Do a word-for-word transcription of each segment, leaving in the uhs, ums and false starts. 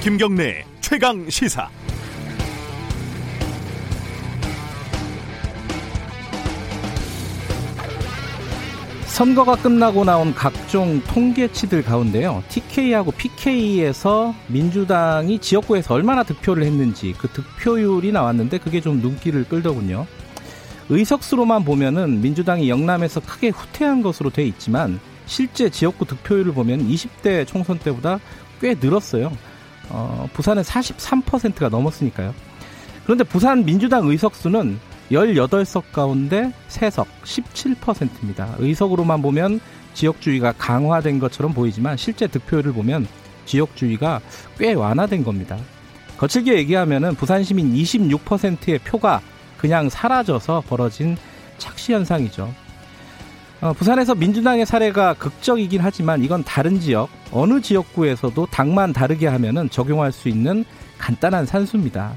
김경래 최강 시사. 선거가 끝나고 나온 각종 통계치들 가운데요, 티케이하고 피케이에서 민주당이 지역구에서 얼마나 득표를 했는지 그 득표율이 나왔는데 그게 좀 눈길을 끌더군요. 의석수로만 보면은 민주당이 영남에서 크게 후퇴한 것으로 돼 있지만 실제 지역구 득표율을 보면 이십 대 총선 때보다 꽤 늘었어요. 어, 부산은 사십삼 퍼센트가 넘었으니까요. 그런데 부산 민주당 의석수는 열여덟 석 가운데 세 석, 십칠 퍼센트입니다. 의석으로만 보면 지역주의가 강화된 것처럼 보이지만 실제 득표율을 보면 지역주의가 꽤 완화된 겁니다. 거칠게 얘기하면 부산시민 이십육 퍼센트의 표가 그냥 사라져서 벌어진 착시현상이죠. 어, 부산에서 민주당의 사례가 극적이긴 하지만 이건 다른 지역, 어느 지역구에서도 당만 다르게 하면은 적용할 수 있는 간단한 산수입니다.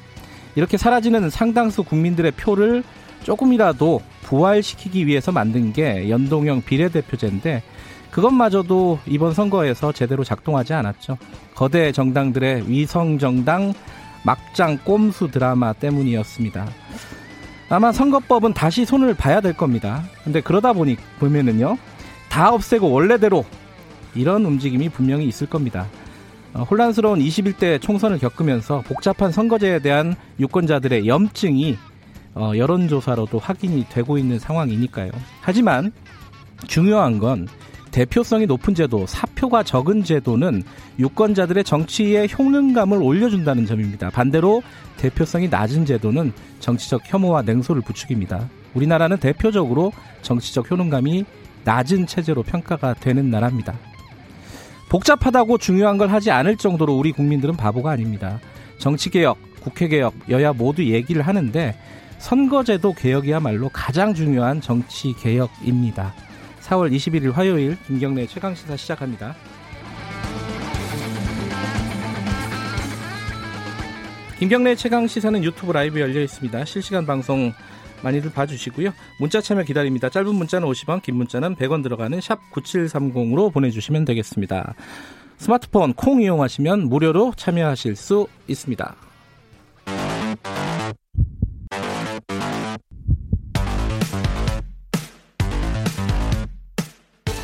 이렇게 사라지는 상당수 국민들의 표를 조금이라도 부활시키기 위해서 만든 게 연동형 비례대표제인데 그것마저도 이번 선거에서 제대로 작동하지 않았죠. 거대 정당들의 위성정당 막장 꼼수 드라마 때문이었습니다. 아마 선거법은 다시 손을 봐야 될 겁니다. 근데 그러다 보니 보면은요, 다 없애고 원래대로, 이런 움직임이 분명히 있을 겁니다. 어, 혼란스러운 이십일 대 총선을 겪으면서 복잡한 선거제에 대한 유권자들의 염증이 어, 여론조사로도 확인이 되고 있는 상황이니까요. 하지만 중요한 건 대표성이 높은 제도, 사표가 적은 제도는 유권자들의 정치의 효능감을 올려준다는 점입니다. 반대로 대표성이 낮은 제도는 정치적 혐오와 냉소를 부추깁니다. 우리나라는 대표적으로 정치적 효능감이 낮은 체제로 평가가 되는 나라입니다. 복잡하다고 중요한 걸 하지 않을 정도로 우리 국민들은 바보가 아닙니다. 정치개혁, 국회개혁, 여야 모두 얘기를 하는데 선거제도 개혁이야말로 가장 중요한 정치개혁입니다. 사월 이십일일 화요일 김경래 최강시사 시작합니다. 김경래 최강시사는 유튜브 라이브 열려 있습니다. 실시간 방송 많이들 봐주시고요. 문자 참여 기다립니다. 짧은 문자는 오십 원, 긴 문자는 백 원 들어가는 샵 구칠삼공으로 보내주시면 되겠습니다. 스마트폰 콩 이용하시면 무료로 참여하실 수 있습니다.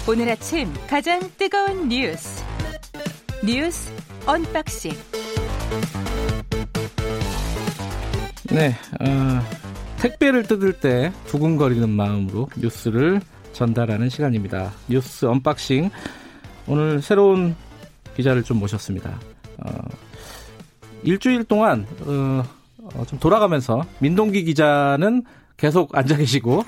오늘 아침 가장 뜨거운 뉴스 뉴스 언박싱. 네, 어... 택배를 뜯을 때 두근거리는 마음으로 뉴스를 전달하는 시간입니다. 뉴스 언박싱. 오늘 새로운 기자를 좀 모셨습니다. 어, 일주일 동안 어, 어, 좀 돌아가면서 민동기 기자는 계속 앉아 계시고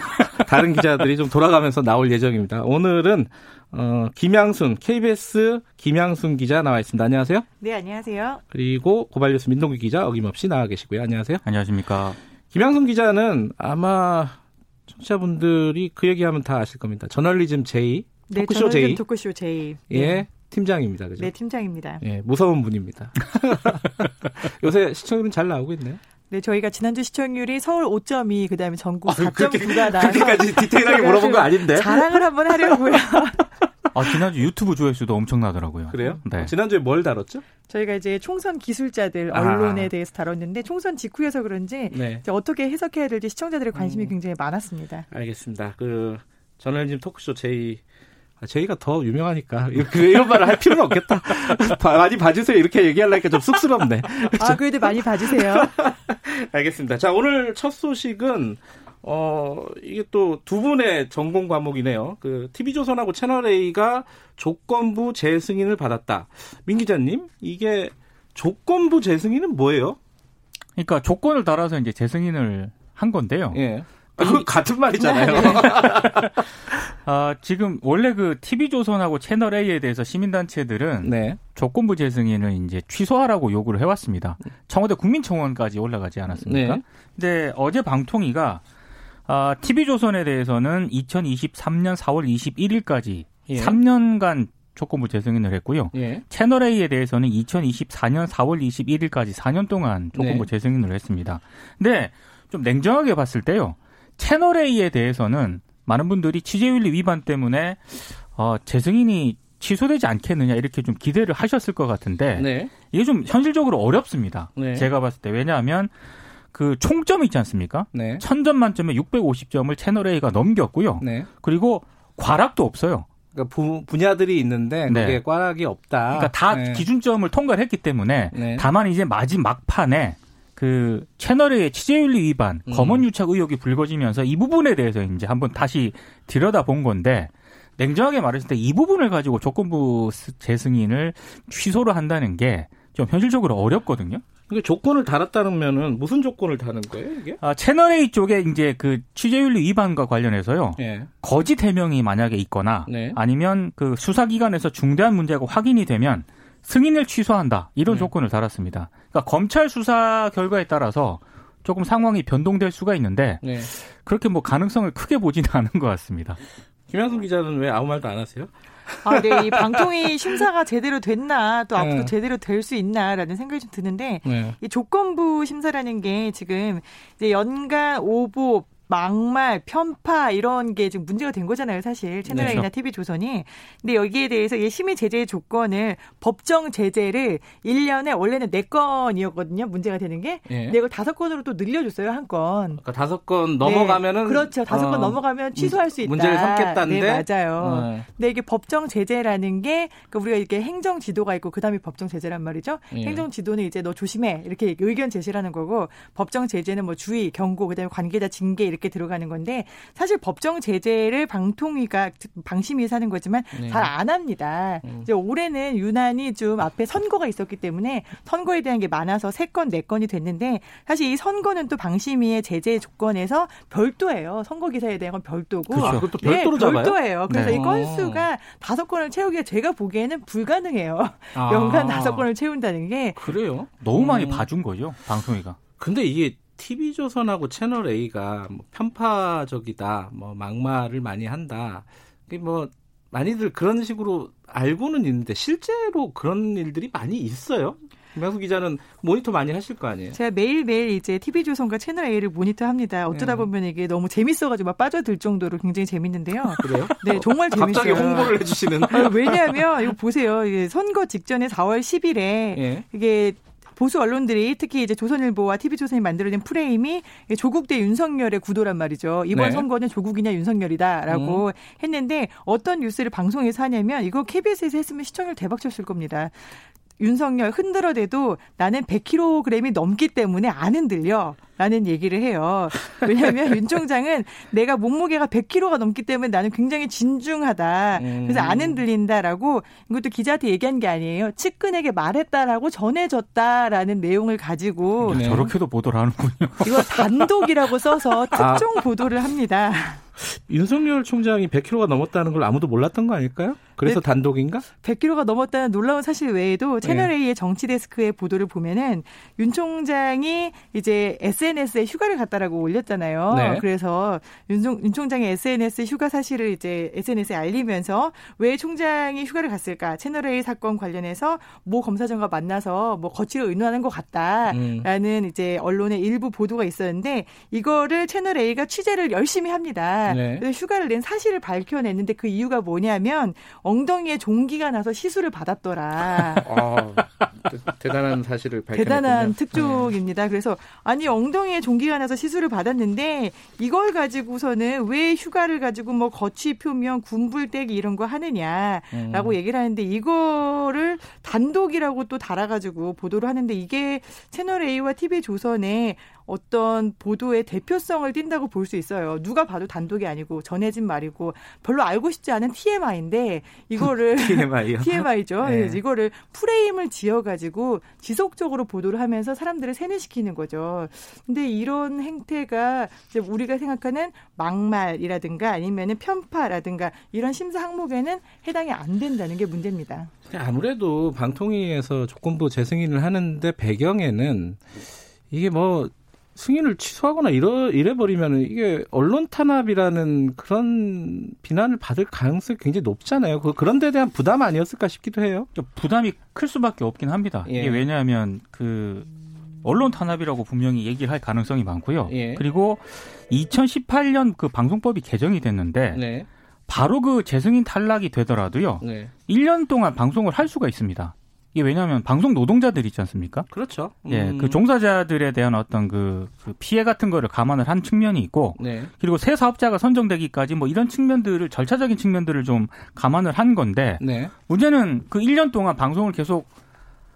다른 기자들이 좀 돌아가면서 나올 예정입니다. 오늘은 어, 김양순, 케이비에스 김양순 기자 나와 있습니다. 안녕하세요. 네, 안녕하세요. 그리고 고발뉴스 민동기 기자 어김없이 나와 계시고요. 안녕하세요. 안녕하십니까. 김양순 기자는 아마 청취자분들이 그 얘기하면 다 아실 겁니다. 저널리즘 제이, 네, 토크쇼 제이, 토크쇼 제이, 예, 네. 팀장입니다, 그죠? 네, 팀장입니다. 예, 무서운 분입니다. 요새 시청률은 잘 나오고 있네요. 네, 저희가 지난주 시청률이 서울 오 점 이, 그다음에 전국 사 점 구가 나와서 그렇게까지 디테일하게 물어본 건 아닌데 자랑을 한번 하려고요. 아, 지난주 유튜브 조회수도 엄청나더라고요. 그래요? 네. 지난주에 뭘 다뤘죠? 저희가 이제 총선 기술자들, 언론에 아. 대해서 다뤘는데 총선 직후여서 그런지 네. 어떻게 해석해야 될지 시청자들의 관심이 음. 굉장히 많았습니다. 알겠습니다. 그 저널리즘 토크쇼 제이, 아, 제이가 더 유명하니까 이런 말을 할 필요는 없겠다. 많이 봐주세요. 이렇게 얘기하려니까 좀 쑥스럽네. 아, 그래도 많이 봐주세요. 알겠습니다. 자, 오늘 첫 소식은 어, 이게 또 두 분의 전공 과목이네요. 그 티비조선하고 채널A가 조건부 재승인을 받았다. 민 기자님, 이게 조건부 재승인은 뭐예요? 그러니까 조건을 달아서 이제 재승인을 한 건데요. 예. 아, 그 같은 말이잖아요. 아, 지금 원래 그 티비조선하고 채널A에 대해서 시민단체들은 네. 조건부 재승인을 이제 취소하라고 요구를 해왔습니다. 청와대 국민청원까지 올라가지 않았습니까? 네. 근데 어제 방통위가 아, 티비조선에 대해서는 이천이십삼년 사월 이십일일까지 예. 삼 년간 조건부 재승인을 했고요. 예. 채널A에 대해서는 이천이십사년 사월 이십일일까지 사 년 동안 조건부 네. 재승인을 했습니다. 근데 좀 냉정하게 봤을 때요. 채널A에 대해서는 많은 분들이 취재윤리 위반 때문에 어, 재승인이 취소되지 않겠느냐 이렇게 좀 기대를 하셨을 것 같은데 네. 이게 좀 현실적으로 어렵습니다. 네. 제가 봤을 때. 왜냐하면 그 총점 있지 않습니까? 네. 천 점 만점에 육백오십 점을 채널A가 넘겼고요. 네. 그리고 과락도 없어요. 그러니까 부, 분야들이 있는데 그게 네. 과락이 없다. 그러니까 다 네. 기준점을 통과를 했기 때문에 네. 다만 이제 마지막 막판에 그 채널A의 취재윤리 위반, 음. 검언유착 의혹이 불거지면서 이 부분에 대해서 이제 한번 다시 들여다본 건데 냉정하게 말했을 때 이 부분을 가지고 조건부 재승인을 취소로 한다는 게 좀 현실적으로 어렵거든요. 그러니까 조건을 달았다면은 무슨 조건을 다는 거예요, 이게? 아, 채널A 쪽에 이제 그 취재윤리 위반과 관련해서요. 예. 거짓 해명이 만약에 있거나 네. 아니면 그 수사기관에서 중대한 문제가 확인이 되면 승인을 취소한다. 이런 네. 조건을 달았습니다. 그러니까 검찰 수사 결과에 따라서 조금 상황이 변동될 수가 있는데 네. 그렇게 뭐 가능성을 크게 보지는 않은 것 같습니다. 김양순 기자는 왜 아무 말도 안 하세요? 아, 네. 이 방통위 심사가 제대로 됐나, 또 앞으로 네. 제대로 될 수 있나라는 생각이 좀 드는데, 네. 이 조건부 심사라는 게 지금 이제 연간 오보, 막말, 편파 이런 게 지금 문제가 된 거잖아요, 사실. 채널A나 네. 티비조선이. 근데 여기에 대해서 이 심의 제재 조건을, 법정 제재를 일 년에 원래는 네 건이었거든요, 문제가 되는 게. 네. 근데 이걸 다섯 건으로 또 늘려줬어요, 한 건. 그러니까 다섯 건 넘어가면은. 네. 그렇죠. 다섯 건 어, 넘어가면 취소할 수 있다. 문제를 삼겠다는데. 네, 맞아요. 네. 근데 이게 법정 제재라는 게, 그러니까 우리가 이렇게 행정 지도가 있고, 그 다음에 법정 제재란 말이죠. 네. 행정 지도는 이제 너 조심해. 이렇게 의견 제시라는 거고, 법정 제재는 뭐 주의, 경고, 그 다음에 관계자 징계 이렇게 이렇게 들어가는 건데 사실 법정 제재를 방통위가 방심위에서 하는 거지만 네. 잘 안 합니다. 음. 이제 올해는 유난히 좀 앞에 선거가 있었기 때문에 선거에 대한 게 많아서 세 건, 네 건이 됐는데 사실 이 선거는 또 방심위의 제재 조건에서 별도예요. 선거 기사에 대한 건 별도고. 그렇죠. 아, 그것도 별도로 네, 잡아요? 별도예요. 그래서 네. 이 건수가 다섯 건을 채우기가 제가 보기에는 불가능해요. 아. 연간 다섯 건을 채운다는 게. 그래요? 너무 음. 많이 봐준 거죠, 방통위가. 근데 이게. 티비조선하고 채널A가 뭐 편파적이다, 뭐 막말을 많이 한다. 뭐 많이들 그런 식으로 알고는 있는데 실제로 그런 일들이 많이 있어요? 김양수 기자는 모니터 많이 하실 거 아니에요? 제가 매일매일 이제 티비조선과 채널A를 모니터합니다. 어쩌다 네. 보면 이게 너무 재밌어가지고 막 빠져들 정도로 굉장히 재밌는데요. 그래요? 네, 정말 재밌어요. 갑자기 홍보를 해주시는. 왜냐하면 이거 보세요. 선거 직전에 사월 십일에 네. 이게 보수 언론들이 특히 이제 조선일보와 티비조선이 만들어낸 프레임이 조국 대 윤석열의 구도란 말이죠. 이번 네. 선거는 조국이냐 윤석열이다라고 음. 했는데 어떤 뉴스를 방송에서 하냐면 이거 케이비에스에서 했으면 시청률 대박 쳤을 겁니다. 윤석열 흔들어대도 나는 백 킬로그램이 넘기 때문에 안 흔들려. 라는 얘기를 해요. 왜냐하면 윤 총장은 내가 몸무게가 백 킬로그램가 넘기 때문에 나는 굉장히 진중하다. 음. 그래서 안 흔들린다라고 이것도 기자한테 얘기한 게 아니에요. 측근에게 말했다라고 전해졌다라는 내용을 가지고. 네. 저렇게도 보도를 하는군요. 이거 단독이라고 써서 특종 아. 보도를 합니다. 윤석열 총장이 백 킬로그램가 넘었다는 걸 아무도 몰랐던 거 아닐까요? 그래서 단독인가? 백 킬로그램가 넘었다는 놀라운 사실 외에도 채널A의 정치데스크의 보도를 보면은 윤 총장이 이제 에스엔에스에 휴가를 갔다라고 올렸잖아요. 네. 그래서 윤, 총, 윤 총장의 에스엔에스 휴가 사실을 이제 에스엔에스에 알리면서 왜 총장이 휴가를 갔을까? 채널A 사건 관련해서 모 검사장과 만나서 뭐 거취를 의논하는 것 같다라는 음. 이제 언론의 일부 보도가 있었는데 이거를 채널A가 취재를 열심히 합니다. 네. 휴가를 낸 사실을 밝혀냈는데 그 이유가 뭐냐면 엉덩이에 종기가 나서 시술을 받았더라. 아, 대단한 사실을 밝혀냈군요. 대단한 특종입니다. 네. 그래서 아니 엉덩이에 종기가 나서 시술을 받았는데 이걸 가지고서는 왜 휴가를 가지고 뭐 거취 표명, 군불대기 이런 거 하느냐라고 음. 얘기를 하는데 이거를 단독이라고 또 달아가지고 보도를 하는데 이게 채널A와 티비조선의 어떤 보도의 대표성을 띈다고 볼 수 있어요. 누가 봐도 단독이 아니고 전해진 말이고 별로 알고 싶지 않은 티엠아이인데 이거를 티엠아이요? 티엠아이죠. 네. 이거를 프레임을 지어가지고 지속적으로 보도를 하면서 사람들을 세뇌시키는 거죠. 근데 이런 행태가 이제 우리가 생각하는 막말이라든가 아니면 편파라든가 이런 심사 항목에는 해당이 안 된다는 게 문제입니다. 아무래도 방통위에서 조건부 재승인을 하는데 배경에는 이게 뭐 승인을 취소하거나 이러, 이래버리면 이게 언론 탄압이라는 그런 비난을 받을 가능성이 굉장히 높잖아요. 그, 그런 데 대한 부담 아니었을까 싶기도 해요. 부담이 클 수밖에 없긴 합니다. 예. 이게 왜냐하면 그 언론 탄압이라고 분명히 얘기를 할 가능성이 많고요. 예. 그리고 이천십팔 년 그 방송법이 개정이 됐는데 네. 바로 그 재승인 탈락이 되더라도요. 네. 일 년 동안 방송을 할 수가 있습니다. 이게 왜냐하면 방송 노동자들이 있지 않습니까? 그렇죠. 음. 예, 그 종사자들에 대한 어떤 그, 그 피해 같은 거를 감안을 한 측면이 있고, 네. 그리고 새 사업자가 선정되기까지 뭐 이런 측면들을 절차적인 측면들을 좀 감안을 한 건데, 네. 문제는 그 일 년 동안 방송을 계속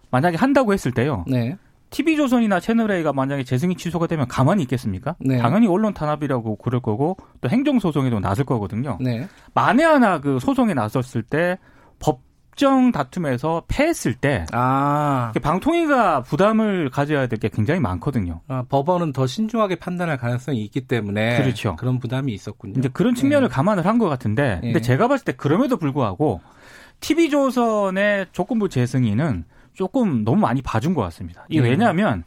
만약에 한다고 했을 때요. 네. 티비조선이나 채널A가 만약에 재승인 취소가 되면 가만히 있겠습니까? 네. 당연히 언론 탄압이라고 그럴 거고 또 행정소송에도 나설 거거든요. 네. 만에 하나 그 소송에 나섰을 때 법정 다툼에서 패했을 때 아. 방통위가 부담을 가져야 될 게 굉장히 많거든요. 아, 법원은 더 신중하게 판단할 가능성이 있기 때문에 그렇죠. 그런 부담이 있었군요. 이제 그런 측면을 네. 감안을 한 것 같은데 네. 근데 제가 봤을 때 그럼에도 불구하고 티비조선의 조건부 재승인은 조금 너무 많이 봐준 것 같습니다. 이게 네. 왜냐하면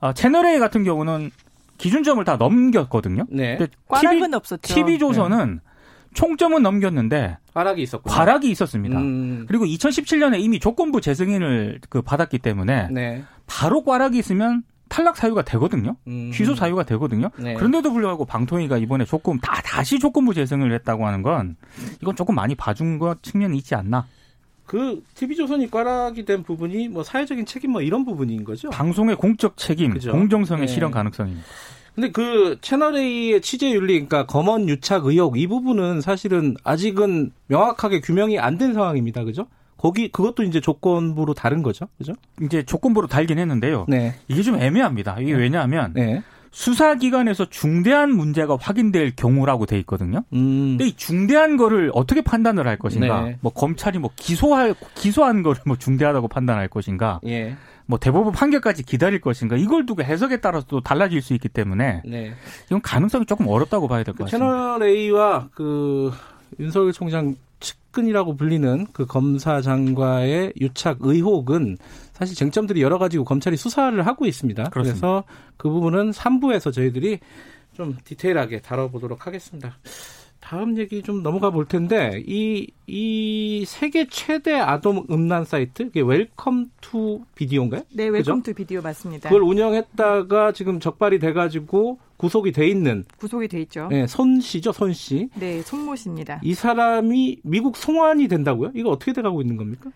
어, 채널A 같은 경우는 기준점을 다 넘겼거든요. 네. 꽈락은 없었죠. 티비조선은 네. 총점은 넘겼는데 과락이 있었고요. 과락이 있었습니다. 음. 그리고 이천십칠 년에 이미 조건부 재승인을 그 받았기 때문에 네. 바로 과락이 있으면 탈락 사유가 되거든요. 음. 취소 사유가 되거든요. 네. 그런데도 불구하고 방통위가 이번에 조금 다 다시 조건부 재승인을 했다고 하는 건 이건 조금 많이 봐준 것 측면이 있지 않나. 그 티비조선이 꽈락이 된 부분이 뭐 사회적인 책임 뭐 이런 부분인 거죠? 방송의 공적 책임, 그죠? 공정성의 네. 실현 가능성입니다. 근데 그 채널A의 취재윤리, 그러니까 검언 유착 의혹 이 부분은 사실은 아직은 명확하게 규명이 안 된 상황입니다. 그죠? 거기, 그것도 이제 조건부로 다른 거죠? 그죠? 이제 조건부로 달긴 했는데요. 네. 이게 좀 애매합니다. 이게 왜냐하면. 네. 수사기관에서 중대한 문제가 확인될 경우라고 돼 있거든요. 음. 근데 이 중대한 거를 어떻게 판단을 할 것인가? 네. 뭐 검찰이 뭐 기소할 기소한 거를 뭐 중대하다고 판단할 것인가? 예. 뭐 대법원 판결까지 기다릴 것인가? 이걸 두고 해석에 따라서 또 달라질 수 있기 때문에 네. 이건 가능성이 조금 어렵다고 봐야 될 것 같습니다. 채널 A와 그 윤석열 총장 측근이라고 불리는 그 검사장과의 유착 의혹은 사실 쟁점들이 여러 가지고 검찰이 수사를 하고 있습니다. 그렇습니다. 그래서 그 부분은 삼 부에서 저희들이 좀 디테일하게 다뤄보도록 하겠습니다. 다음 얘기 좀 넘어가 볼 텐데 이, 이 세계 최대 아동 음란 사이트 그게 웰컴 투 비디오인가요? 네. 웰컴 투 비디오 맞습니다. 그걸 운영했다가 지금 적발이 돼가지고 구속이 돼 있는. 구속이 돼 있죠. 네, 손 씨죠, 손 씨. 네, 손모 씨입니다. 이 사람이 미국 송환이 된다고요? 이거 어떻게 돼가고 있는 겁니까?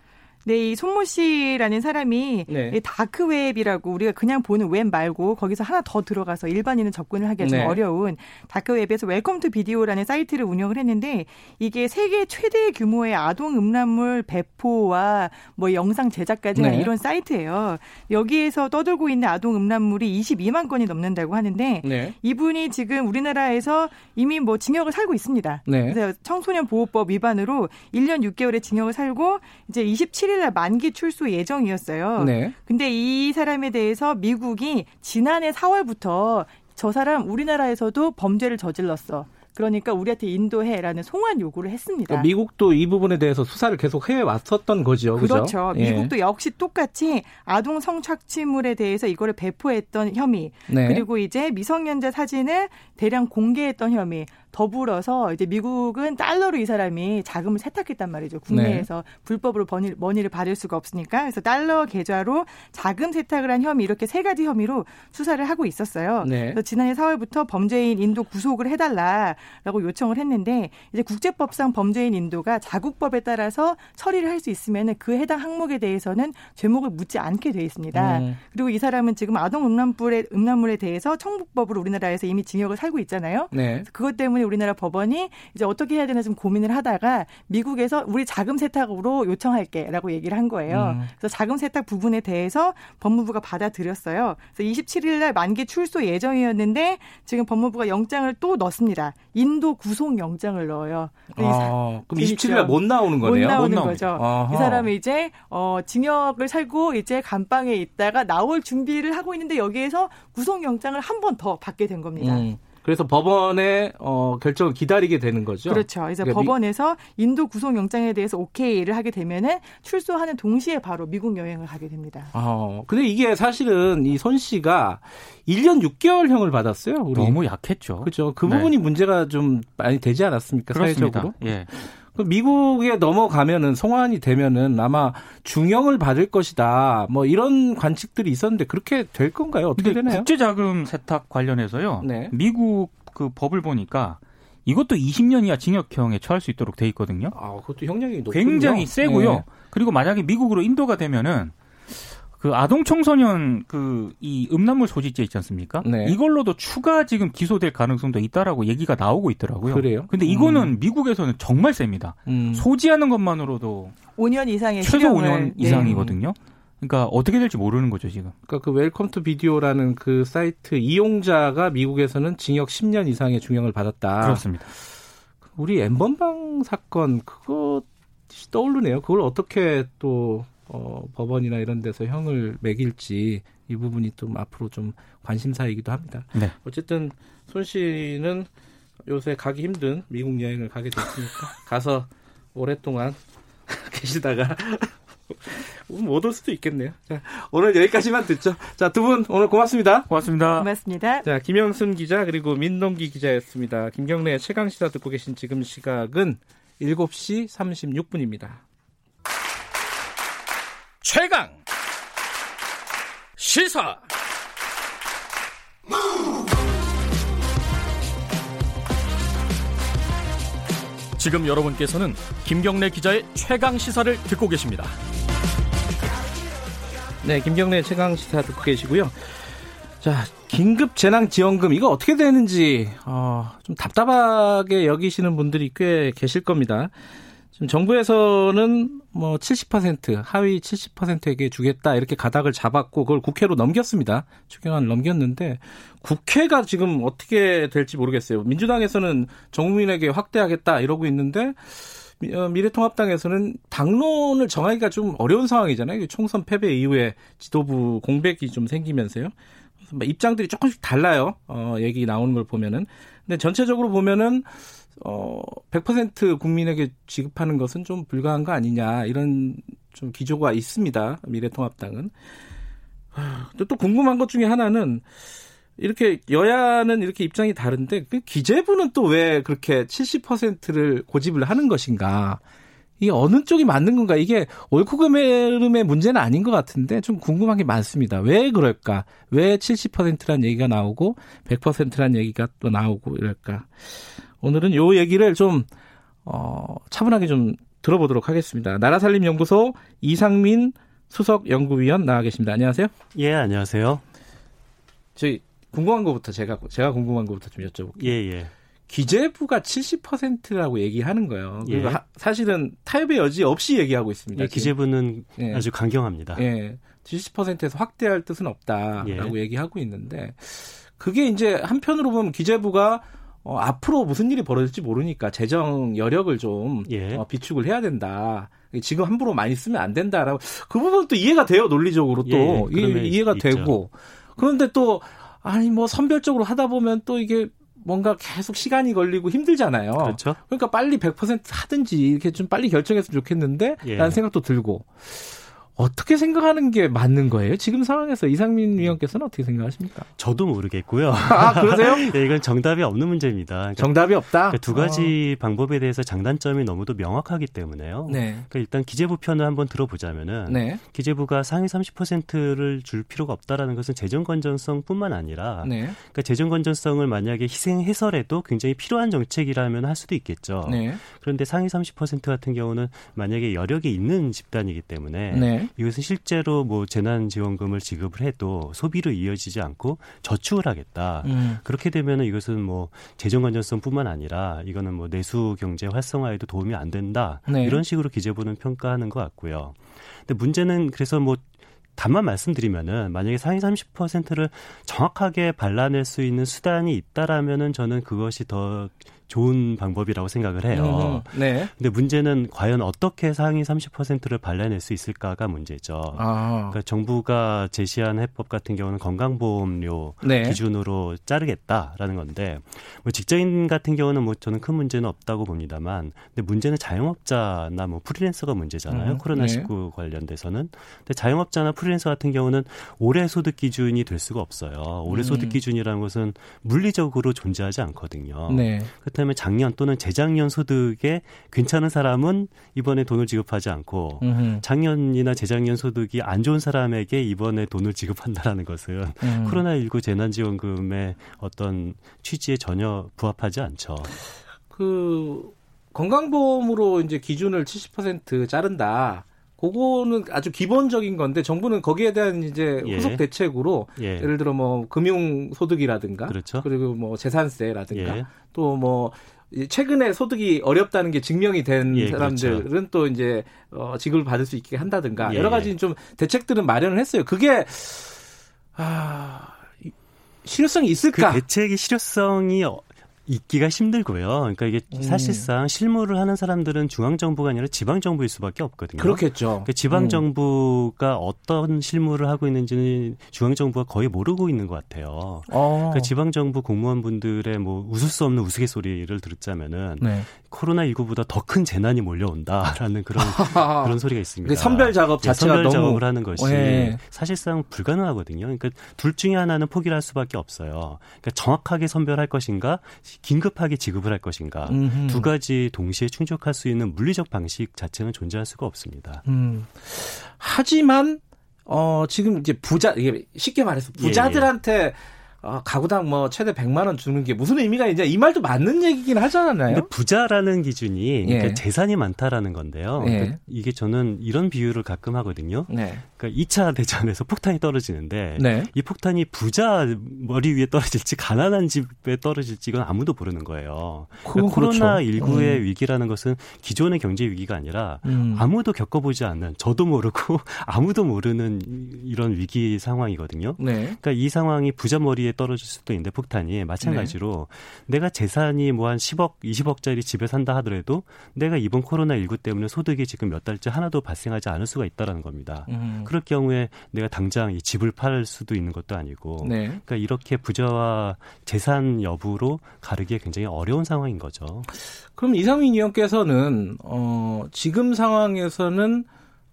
네, 이 손모 씨라는 사람이 네. 이 다크웹이라고 우리가 그냥 보는 웹 말고 거기서 하나 더 들어가서 일반인은 접근을 하기가 네. 좀 어려운 다크웹에서 웰컴 투 비디오라는 사이트를 운영을 했는데 이게 세계 최대 규모의 아동 음란물 배포와 뭐 영상 제작까지 하는 네. 이런 사이트예요. 여기에서 떠들고 있는 아동 음란물이 이십이만 건이 넘는다고 하는데 네. 이분이 지금 우리나라에서 이미 뭐 징역을 살고 있습니다. 네. 그래서 청소년보호법 위반으로 일 년 육 개월의 징역을 살고 이제 이십칠 일 날 만기 출소 예정이었어요. 네. 근데 이 사람에 대해서 미국이 지난해 사월부터 저 사람 우리나라에서도 범죄를 저질렀어. 그러니까 우리한테 인도해라는 송환 요구를 했습니다. 그러니까 미국도 이 부분에 대해서 수사를 계속 해왔었던 거죠. 그렇죠. 그렇죠. 예. 미국도 역시 똑같이 아동 성착취물에 대해서 이거를 배포했던 혐의. 네. 그리고 이제 미성년자 사진을 대량 공개했던 혐의. 더불어서 이제 미국은 달러로 이 사람이 자금을 세탁했단 말이죠. 국내에서 네. 불법으로 버니, 머니를 받을 수가 없으니까. 그래서 달러 계좌로 자금 세탁을 한 혐의 이렇게 세 가지 혐의로 수사를 하고 있었어요. 네. 그래서 지난해 사월부터 범죄인 인도 구속을 해달라라고 요청을 했는데 이제 국제법상 범죄인 인도가 자국법에 따라서 처리를 할 수 있으면 그 해당 항목에 대해서는 죄목을 묻지 않게 돼 있습니다. 네. 그리고 이 사람은 지금 아동 음란물에, 음란물에 대해서 청북법으로 우리나라에서 이미 징역을 살고 있잖아요. 네. 그것 때문에 우리나라 법원이 이제 어떻게 해야 되나 좀 고민을 하다가 미국에서 우리 자금 세탁으로 요청할게라고 얘기를 한 거예요. 음. 그래서 자금 세탁 부분에 대해서 법무부가 받아들였어요. 그래서 이십칠 일 날 만기 출소 예정이었는데 지금 법무부가 영장을 또 넣습니다. 인도 구속 영장을 넣어요. 아, 그럼 이십칠 일 날 못 나오는 거네요? 못 나오는 못 거죠. 아하. 이 사람이 이제 어, 징역을 살고 이제 감방에 있다가 나올 준비를 하고 있는데 여기에서 구속 영장을 한 번 더 받게 된 겁니다. 음. 그래서 법원의 어, 결정을 기다리게 되는 거죠. 그렇죠. 이제 그러니까 법원에서 미... 인도 구속영장에 대해서 오케이를 하게 되면은 출소하는 동시에 바로 미국 여행을 가게 됩니다. 어, 근데 이게 사실은 이 손 씨가 일 년 육 개월형을 받았어요. 우리. 너무 약했죠. 그렇죠. 그 부분이 네. 문제가 좀 많이 되지 않았습니까? 그렇습니다. 사회적으로. 예. 미국에 넘어가면은 송환이 되면은 아마 중형을 받을 것이다. 뭐 이런 관측들이 있었는데 그렇게 될 건가요? 어떻게 되나요? 국제자금 세탁 관련해서요. 네. 미국 그 법을 보니까 이것도 이십 년 이하 징역형에 처할 수 있도록 돼 있거든요. 아, 그것도 형량이 높군요. 굉장히 세고요. 네. 그리고 만약에 미국으로 인도가 되면은 그 아동 청소년 그 이 음란물 소지죄 있지 않습니까? 네. 이걸로도 추가 지금 기소될 가능성도 있다라고 얘기가 나오고 있더라고요. 그래요? 근데 이거는 음. 미국에서는 정말 셉니다. 음. 소지하는 것만으로도 오 년 이상의 최소 오 년 이상이거든요. 네. 그러니까 어떻게 될지 모르는 거죠, 지금. 그러니까 그 웰컴 투 비디오라는 그 사이트 이용자가 미국에서는 징역 십 년 이상의 중형을 받았다. 그렇습니다. 우리 엔번방 사건 그거 떠오르네요. 그걸 어떻게 또 어, 법원이나 이런 데서 형을 매길지 이 부분이 좀 앞으로 좀 관심사이기도 합니다. 네. 어쨌든 손 씨는 요새 가기 힘든 미국 여행을 가게 됐으니까 가서 오랫동안 계시다가 못 올 수도 있겠네요. 자, 오늘 여기까지만 듣죠. 자, 두 분 오늘 고맙습니다. 고맙습니다. 고맙습니다. 자, 김영순 기자 그리고 민동기 기자였습니다. 김경래의 최강시사 듣고 계신 지금 시각은 일곱 시 삼십육 분입니다. 최강 시사. 지금 여러분께서는 김경래 기자의 최강 시사를 듣고 계십니다. 네, 김경래 최강 시사 듣고 계시고요. 자, 긴급 재난 지원금 이거 어떻게 되는지 어, 좀 답답하게 여기시는 분들이 꽤 계실 겁니다. 지금 정부에서는 뭐 칠십 퍼센트, 하위 칠십 퍼센트에게 주겠다 이렇게 가닥을 잡았고 그걸 국회로 넘겼습니다. 추경안을 넘겼는데 국회가 지금 어떻게 될지 모르겠어요. 민주당에서는 전 국민에게 확대하겠다 이러고 있는데 미래통합당에서는 당론을 정하기가 좀 어려운 상황이잖아요. 총선 패배 이후에 지도부 공백이 좀 생기면서요. 입장들이 조금씩 달라요. 어, 얘기 나오는 걸 보면은. 근데 전체적으로 보면은 어, 백 퍼센트 국민에게 지급하는 것은 좀 불가한 거 아니냐 이런 좀 기조가 있습니다. 미래통합당은. 또 궁금한 것 중에 하나는 이렇게 여야는 이렇게 입장이 다른데 기재부는 또 왜 그렇게 칠십 퍼센트를 고집을 하는 것인가. 이게 어느 쪽이 맞는 건가. 이게 옳고 그름의 문제는 아닌 것 같은데 좀 궁금한 게 많습니다. 왜 그럴까. 왜 칠십 퍼센트란 얘기가 나오고 백 퍼센트란 얘기가 또 나오고 이럴까. 오늘은 요 얘기를 좀 어, 차분하게 좀 들어보도록 하겠습니다. 나라살림연구소 이상민 수석연구위원 나와 계십니다. 안녕하세요. 예, 안녕하세요. 저희 궁금한 거부터 제가 제가 궁금한 거부터 좀 여쭤볼게요. 예, 예. 기재부가 칠십 퍼센트라고 얘기하는 거예요. 그리고 예. 하, 사실은 타협의 여지 없이 얘기하고 있습니다. 예, 기재부는 예. 아주 강경합니다. 예, 칠십 퍼센트에서 확대할 뜻은 없다라고 예. 얘기하고 있는데 그게 이제 한편으로 보면 기재부가 어, 앞으로 무슨 일이 벌어질지 모르니까 재정 여력을 좀 예. 어, 비축을 해야 된다. 지금 함부로 많이 쓰면 안 된다라고. 그 부분도 이해가 돼요. 논리적으로 또. 예, 이, 이해가 있죠. 되고. 그런데 또 아니 뭐 선별적으로 하다 보면 또 이게 뭔가 계속 시간이 걸리고 힘들잖아요. 그렇죠. 그러니까 빨리 백 퍼센트 하든지 이렇게 좀 빨리 결정했으면 좋겠는데 예. 라는 생각도 들고. 어떻게 생각하는 게 맞는 거예요? 지금 상황에서 이상민 위원께서는 어떻게 생각하십니까? 저도 모르겠고요. 아, 그러세요? 네, 이건 정답이 없는 문제입니다. 그러니까, 정답이 없다? 그러니까 두 가지 어. 방법에 대해서 장단점이 너무도 명확하기 때문에요. 네. 그러니까 일단 기재부 편을 한번 들어보자면은 네. 기재부가 상위 삼십 퍼센트를 줄 필요가 없다라는 것은 재정건전성뿐만 아니라 네. 그러니까 재정건전성을 만약에 희생해서라도 굉장히 필요한 정책이라면 할 수도 있겠죠. 네. 그런데 상위 삼십 퍼센트 같은 경우는 만약에 여력이 있는 집단이기 때문에 네. 이것은 실제로 뭐 재난지원금을 지급을 해도 소비로 이어지지 않고 저축을 하겠다. 음. 그렇게 되면은 이것은 뭐 재정건전성뿐만 아니라 이거는 뭐 내수 경제 활성화에도 도움이 안 된다. 네. 이런 식으로 기재부는 평가하는 것 같고요. 근데 문제는 그래서 뭐 다만 말씀드리면은 만약에 상위 삼십 퍼센트를 정확하게 발라낼 수 있는 수단이 있다라면은 저는 그것이 더 좋은 방법이라고 생각을 해요. 음, 네. 근데 문제는 과연 어떻게 상위 삼십 퍼센트를 발라낼 수 있을까가 문제죠. 아. 그러니까 정부가 제시한 해법 같은 경우는 건강보험료 네. 기준으로 자르겠다라는 건데 뭐 직장인 같은 경우는 뭐 저는 큰 문제는 없다고 봅니다만 근데 문제는 자영업자나 뭐 프리랜서가 문제잖아요. 음, 코로나십구 네. 관련돼서는. 근데 자영업자나 프리랜서 같은 경우는 올해 소득 기준이 될 수가 없어요. 올해 음. 소득 기준이라는 것은 물리적으로 존재하지 않거든요. 네. 그다음에 작년 또는 재작년 소득에 괜찮은 사람은 이번에 돈을 지급하지 않고 음흠. 작년이나 재작년 소득이 안 좋은 사람에게 이번에 돈을 지급한다라는 것은 음. 코로나십구 재난지원금의 어떤 취지에 전혀 부합하지 않죠. 그 건강보험으로 이제 기준을 칠십 퍼센트 자른다. 그거는 아주 기본적인 건데 정부는 거기에 대한 이제 예. 후속 대책으로 예. 예를 들어 뭐 금융 소득이라든가 그렇죠. 그리고 뭐 재산세라든가 예. 또 뭐 최근에 소득이 어렵다는 게 증명이 된 예, 사람들은 그렇죠. 또 이제 어, 지급을 받을 수 있게 한다든가 예. 여러 가지 좀 대책들은 마련을 했어요. 그게 아, 실효성이 있을까? 그 대책의 실효성이 있기가 힘들고요. 그러니까 이게 음. 사실상 실무를 하는 사람들은 중앙정부가 아니라 지방정부일 수밖에 없거든요. 그렇겠죠. 그러니까 지방정부가 음. 어떤 실무를 하고 있는지는 중앙정부가 거의 모르고 있는 것 같아요. 어. 그러니까 지방정부 공무원분들의 뭐 웃을 수 없는 우스갯소리를 들었자면은 네. 코로나십구보다 더 큰 재난이 몰려온다라는 그런, 그런 소리가 있습니다. 선별 작업 자체가 선별 너무. 선별 작업을 하는 것이 네. 사실상 불가능하거든요. 그러니까 둘 중에 하나는 포기를 할 수밖에 없어요. 그러니까 정확하게 선별할 것인가 긴급하게 지급을 할 것인가 음흠. 두 가지 동시에 충족할 수 있는 물리적 방식 자체는 존재할 수가 없습니다. 음. 하지만 어, 지금 이제 부자 이게 쉽게 말해서 부자들한테 예, 예. 어, 가구당 뭐 최대 백만 원 주는 게 무슨 의미가 있냐 이 말도 맞는 얘기긴 하잖아요. 근데 부자라는 기준이 그러니까 예. 재산이 많다라는 건데요. 예. 그러니까 이게 저는 이런 비유를 가끔 하거든요. 네. 그러니까 이 차 대전에서 폭탄이 떨어지는데 네. 이 폭탄이 부자 머리 위에 떨어질지 가난한 집에 떨어질지 이건 아무도 모르는 거예요. 그러니까 그렇죠. 코로나십구의 음. 위기라는 것은 기존의 경제 위기가 아니라 음. 아무도 겪어보지 않는 저도 모르고 아무도 모르는 이런 위기 상황이거든요. 네. 그러니까 이 상황이 부자 머리에 떨어질 수도 있는데 폭탄이 마찬가지로 네. 내가 재산이 뭐 한 십억, 이십억짜리 집에 산다 하더라도 내가 이번 코로나십구 때문에 소득이 지금 몇 달째 하나도 발생하지 않을 수가 있다는 겁니다. 음. 그럴 경우에 내가 당장 이 집을 팔 수도 있는 것도 아니고 네. 그러니까 이렇게 부자와 재산 여부로 가르기에 굉장히 어려운 상황인 거죠. 그럼 이상민 의원께서는 어, 지금 상황에서는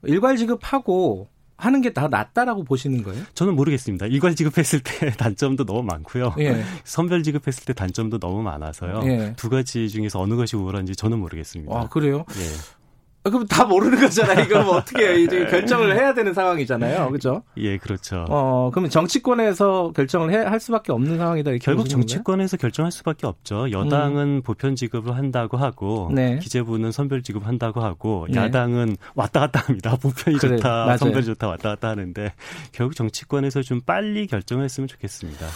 일괄 지급하고 하는 게 다 낫다라고 보시는 거예요? 저는 모르겠습니다. 일괄 지급했을 때 단점도 너무 많고요. 예. 선별 지급했을 때 단점도 너무 많아서요. 예. 두 가지 중에서 어느 것이 우월한지 저는 모르겠습니다. 아, 그래요? 예. 그럼 다 모르는 거잖아요. 이거 뭐 어떻게 이제 결정을 해야 되는 상황이잖아요. 그렇죠? 예, 그렇죠. 어, 그럼 정치권에서 결정을 해, 할 수밖에 없는 상황이다. 이렇게 결국 정치권에서 건가요? 결정할 수밖에 없죠. 여당은 음. 보편 지급을 한다고 하고 네. 기재부는 선별 지급한다고 하고 네. 야당은 왔다 갔다 합니다. 보편이 그래, 좋다, 맞아요. 선별이 좋다 왔다 갔다 하는데 결국 정치권에서 좀 빨리 결정했으면 좋겠습니다.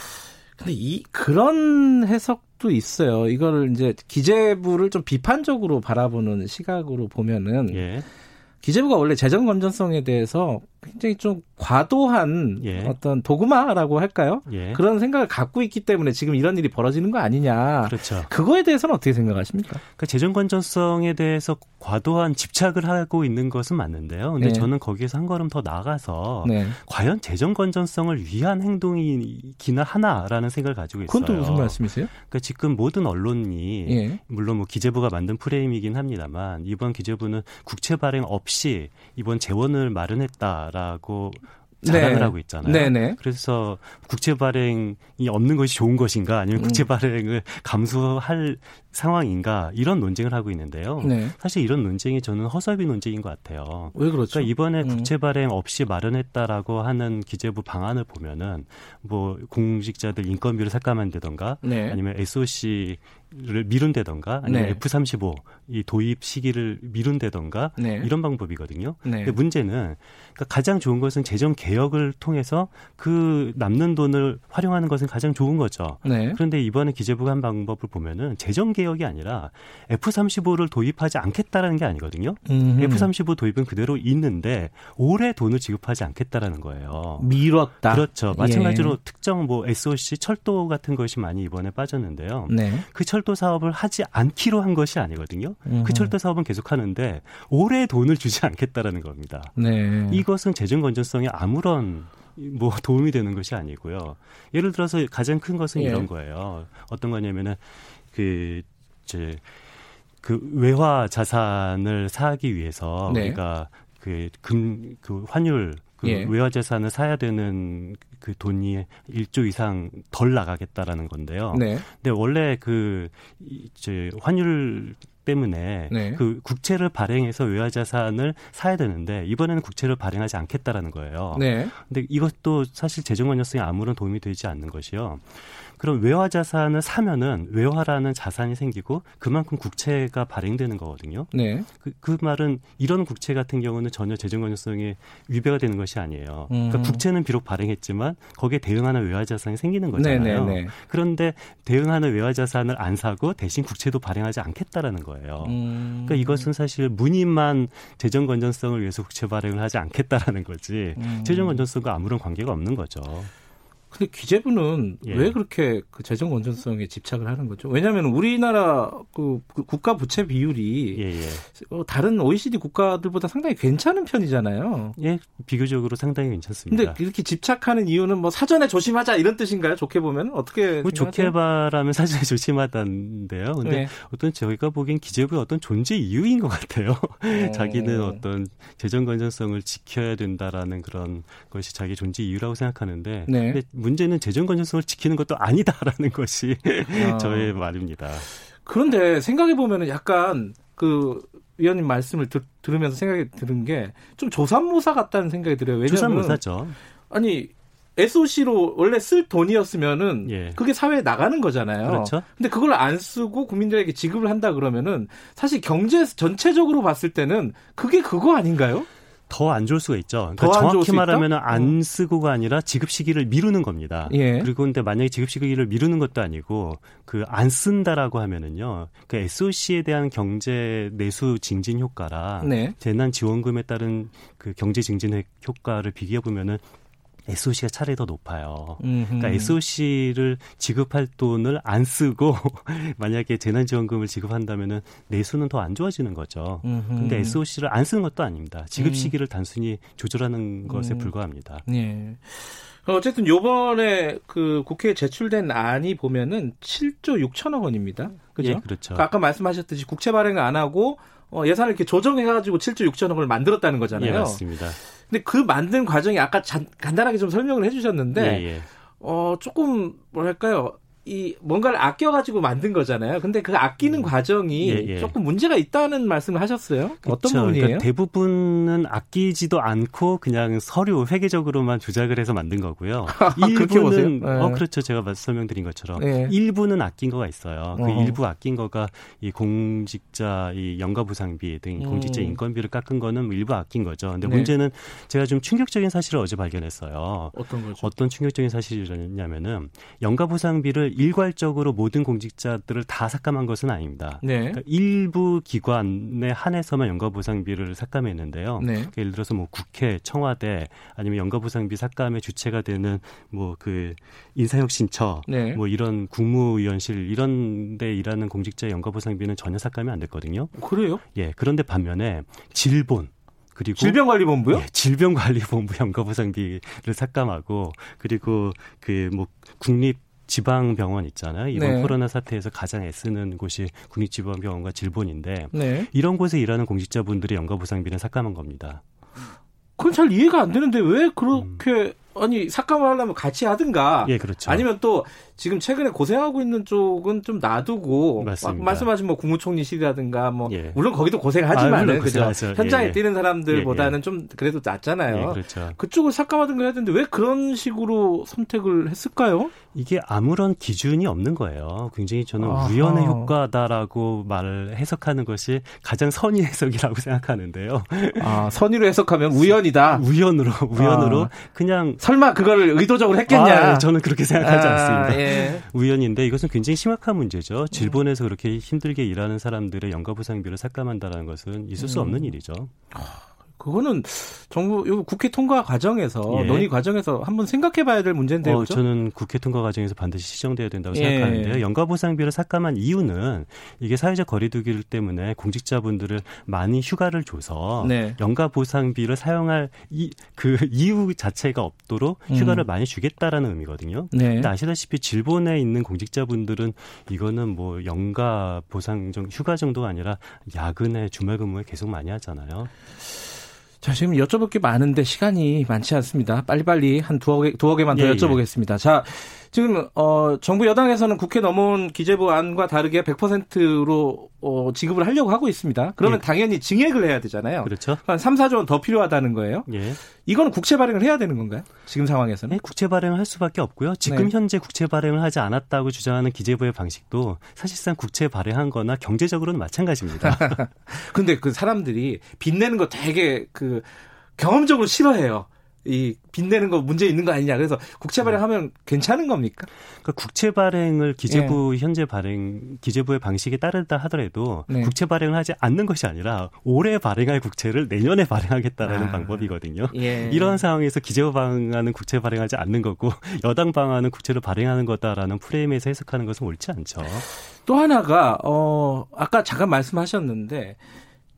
근데 이 그런 해석도 있어요. 이거를 이제 기재부를 좀 비판적으로 바라보는 시각으로 보면은 예. 기재부가 원래 재정 건전성에 대해서 굉장히 좀 과도한 예. 어떤 도구마라고 할까요? 예. 그런 생각을 갖고 있기 때문에 지금 이런 일이 벌어지는 거 아니냐. 그렇죠. 그거에 대해서는 어떻게 생각하십니까? 그러니까 재정 건전성에 대해서 과도한 집착을 하고 있는 것은 맞는데요. 근데 네. 저는 거기에서 한 걸음 더 나아가서 네. 과연 재정 건전성을 위한 행동이기나 하나라는 생각을 가지고 있어요. 그건 또 무슨 말씀이세요? 그러니까 지금 모든 언론이 예. 물론 뭐 기재부가 만든 프레임이긴 합니다만 이번 기재부는 국채 발행 없이 이번 재원을 마련했다라고 자랑을 네. 하고 있잖아요. 네네. 그래서 국채 발행이 없는 것이 좋은 것인가 아니면 국채 음. 발행을 감수할 상황인가 이런 논쟁을 하고 있는데요. 네. 사실 이런 논쟁이 저는 허섭이 논쟁인 것 같아요. 왜 그렇죠? 그러니까 이번에 음. 국채 발행 없이 마련했다라고 하는 기재부 방안을 보면은 뭐 공직자들 인건비를 삭감한다던가 네. 아니면 에스오씨 를 미룬다던가 아니면 네. 에프 삼십오 이 도입 시기를 미룬다던가 네. 이런 방법이거든요. 네. 근데 문제는 그러니까 가장 좋은 것은 재정 개혁을 통해서 그 남는 돈을 활용하는 것은 가장 좋은 거죠. 네. 그런데 이번에 기재부가 한 방법을 보면은 재정 개혁이 아니라 에프 삼십오를 도입하지 않겠다라는 게 아니거든요. 음흠. 에프 삼십오 도입은 그대로 있는데 올해 돈을 지급하지 않겠다라는 거예요. 미뤘다. 그렇죠. 마찬가지로 예. 특정 뭐 에스오씨 철도 같은 것이 많이 이번에 빠졌는데요. 네. 그 철 철도 사업을 하지 않기로 한 것이 아니거든요. 음. 그 철도 사업은 계속하는데 올해 돈을 주지 않겠다라는 겁니다. 네. 이것은 재정 건전성에 아무런 뭐 도움이 되는 것이 아니고요. 예를 들어서 가장 큰 것은 예. 이런 거예요. 어떤 거냐면은 그 이제 그 외화 자산을 사기 위해서 네. 우리가 그 금 그 환율 그 예. 외화 재산을 사야 되는 그 돈이 일조 이상 덜 나가겠다라는 건데요. 네. 근데 원래 그 이제 환율 때문에 네. 그 국채를 발행해서 외화 자산을 사야 되는데 이번에는 국채를 발행하지 않겠다라는 거예요. 네. 근데 이것도 사실 재정 건전성에 아무런 도움이 되지 않는 것이요. 그럼 외화 자산을 사면은 외화라는 자산이 생기고 그만큼 국채가 발행되는 거거든요. 네. 그, 그 말은 이런 국채 같은 경우는 전혀 재정건전성에 위배가 되는 것이 아니에요. 음. 그러니까 국채는 비록 발행했지만 거기에 대응하는 외화 자산이 생기는 거잖아요. 네네네. 그런데 대응하는 외화 자산을 안 사고 대신 국채도 발행하지 않겠다라는 거예요. 음. 그러니까 이것은 사실 무늬만 재정건전성을 위해서 국채 발행을 하지 않겠다라는 거지 음. 재정건전성과 아무런 관계가 없는 거죠. 근데 기재부는 예. 왜 그렇게 그 재정 건전성에 집착을 하는 거죠? 왜냐하면 우리나라 그 국가 부채 비율이 예예. 다른 오이시디 국가들보다 상당히 괜찮은 편이잖아요. 예, 비교적으로 상당히 괜찮습니다. 근데 이렇게 집착하는 이유는 뭐 사전에 조심하자 이런 뜻인가요? 좋게 보면 어떻게 뭐 좋게 바라면 사전에 조심하다는데요. 근데 네. 어떤 저희가 보기엔 기재부의 어떤 존재 이유인 것 같아요. 어... 자기는 어떤 재정 건전성을 지켜야 된다라는 그런 것이 자기 존재 이유라고 생각하는데. 네. 근데 문제는 재정건전성을 지키는 것도 아니다라는 것이 아. 저의 말입니다. 그런데 생각해보면 약간 그 위원님 말씀을 들, 들으면서 생각이 드는 게 좀 조삼모사 같다는 생각이 들어요. 왜냐하면 조삼모사죠. 아니 에스오씨로 원래 쓸 돈이었으면은 예. 그게 사회에 나가는 거잖아요. 그렇죠. 근데 그걸 안 쓰고 국민들에게 지급을 한다 그러면은 사실 경제 전체적으로 봤을 때는 그게 그거 아닌가요? 더 안 좋을 수가 있죠. 그러니까 정확히 말하면 안 쓰고가 아니라 지급 시기를 미루는 겁니다. 예. 그리고 근데 만약에 지급 시기를 미루는 것도 아니고 그 안 쓴다라고 하면은요, 그 에스오씨에 대한 경제 내수 증진 효과랑 네. 재난 지원금에 따른 그 경제 증진 효과를 비교해 보면은. 에스오씨가 차라리 더 높아요. 음흠. 그러니까 에스오씨를 지급할 돈을 안 쓰고 만약에 재난지원금을 지급한다면은 내수는 더 안 좋아지는 거죠. 그런데 에스오씨를 안 쓰는 것도 아닙니다. 지급 시기를 음. 단순히 조절하는 것에 음. 불과합니다. 네. 어쨌든 이번에 그 국회에 제출된 안이 보면은 칠조 육천억 원입니다. 그죠? 예, 그렇죠. 그러니까 아까 말씀하셨듯이 국채 발행을 안 하고 예산을 이렇게 조정해가지고 칠조 육천억 원을 만들었다는 거잖아요. 예, 맞습니다. 근데 그 만든 과정이 아까 잔, 간단하게 좀 설명을 해주셨는데 예, 예. 어, 조금 뭐랄까요 이 뭔가를 아껴가지고 만든 거잖아요. 근데 그 아끼는 음. 과정이 예, 예. 조금 문제가 있다는 말씀을 하셨어요. 그쵸. 어떤 부분이에요? 그러니까 대부분은 아끼지도 않고 그냥 서류 회계적으로만 조작을 해서 만든 거고요. 일부는 네. 어 그렇죠. 제가 설명드린 것처럼 네. 일부는 아낀 거가 있어요. 그 어. 일부 아낀 거가 이 공직자 이 연가부상비 등 음. 공직자 인건비를 깎은 거는 일부 아낀 거죠. 근데 네. 문제는 제가 좀 충격적인 사실을 어제 발견했어요. 어떤 거죠? 어떤 충격적인 사실이냐면은 연가부상비를 일괄적으로 모든 공직자들을 다 삭감한 것은 아닙니다. 네. 그러니까 일부 기관에 한해서만 연가보상비를 삭감했는데요. 네. 그러니까 예를 들어서 뭐 국회, 청와대 아니면 연가보상비 삭감의 주체가 되는 뭐 그 인사혁신처, 네. 뭐 이런 국무위원실 이런데 일하는 공직자의 연가보상비는 전혀 삭감이 안 됐거든요. 그래요? 예. 그런데 반면에 질본. 그리고 질병관리본부요? 예, 질병관리본부 연가보상비를 삭감하고 그리고 그 뭐 국립 지방병원 있잖아요. 이번 네. 코로나 사태에서 가장 애쓰는 곳이 국립지방병원과 질본인데 네. 이런 곳에 일하는 공직자분들의 연가보상비는 삭감한 겁니다. 그건 잘 이해가 안 되는데 왜 그렇게 음. 아니 삭감을 하려면 같이 하든가 예, 그렇죠. 아니면 또 지금 최근에 고생하고 있는 쪽은 좀 놔두고 맞습니다. 말씀하신 뭐 국무총리실이라든가 뭐 예. 물론 거기도 고생하지만은 아, 그죠? 현장에 예, 예. 뛰는 사람들보다는 예, 예. 좀 그래도 낫잖아요. 예, 그렇죠. 그쪽을 삭감하든가 해야 되는데 왜 그런 식으로 선택을 했을까요? 이게 아무런 기준이 없는 거예요. 굉장히 저는 아하. 우연의 효과다라고 말을 해석하는 것이 가장 선의 해석이라고 생각하는데요. 아, 선의로 해석하면 우연이다. 우연으로 우연으로 아. 그냥 설마 그걸 의도적으로 했겠냐? 아, 저는 그렇게 생각하지 아, 않습니다. 예. 우연인데 이것은 굉장히 심각한 문제죠. 질본에서 그렇게 힘들게 일하는 사람들의 연가보상비를 삭감한다는 것은 있을 수 없는 일이죠. 그거는 정부 국회 통과 과정에서 예. 논의 과정에서 한번 생각해봐야 될 문제인데요. 어, 그렇죠? 저는 국회 통과 과정에서 반드시 시정돼야 된다고 예. 생각하는데요. 연가보상비를 삭감한 이유는 이게 사회적 거리두기 때문에 공직자분들을 많이 휴가를 줘서 네. 연가보상비를 사용할 이, 그 이유 자체가 없도록 휴가를 음. 많이 주겠다라는 의미거든요. 네. 근데 아시다시피 질본에 있는 공직자분들은 이거는 뭐 연가보상 휴가 정도가 아니라 야근에 주말 근무에 계속 많이 하잖아요. 자, 지금 여쭤볼 게 많은데 시간이 많지 않습니다. 빨리빨리 한 두어 개, 두어 개만 더 예, 여쭤보겠습니다. 예. 자, 지금, 어, 정부 여당에서는 국회 넘어온 기재부 안과 다르게 백 퍼센트로 어, 지급을 하려고 하고 있습니다. 그러면 예. 당연히 증액을 해야 되잖아요. 그렇죠. 한 삼, 사조 원 더 필요하다는 거예요. 예. 이건 국채 발행을 해야 되는 건가요? 지금 상황에서는? 네, 국채 발행을 할 수밖에 없고요. 지금 네. 현재 국채 발행을 하지 않았다고 주장하는 기재부의 방식도 사실상 국채 발행한 거나 경제적으로는 마찬가지입니다. 근데 그 사람들이 빚내는 거 되게 그 경험적으로 싫어해요. 이 빚내는 거 문제 있는 거 아니냐. 그래서 국채 발행하면 네. 괜찮은 겁니까? 그러니까 국채 발행을 기재부 네. 현재 발행 기재부의 방식에 따른다 하더라도 네. 국채 발행을 하지 않는 것이 아니라 올해 발행할 국채를 내년에 발행하겠다라는 아. 방법이거든요. 예. 이런 상황에서 기재부 방안은 국채 발행하지 않는 거고 여당 방안은 국채를 발행하는 거다라는 프레임에서 해석하는 것은 옳지 않죠. 또 하나가 어 아까 잠깐 말씀하셨는데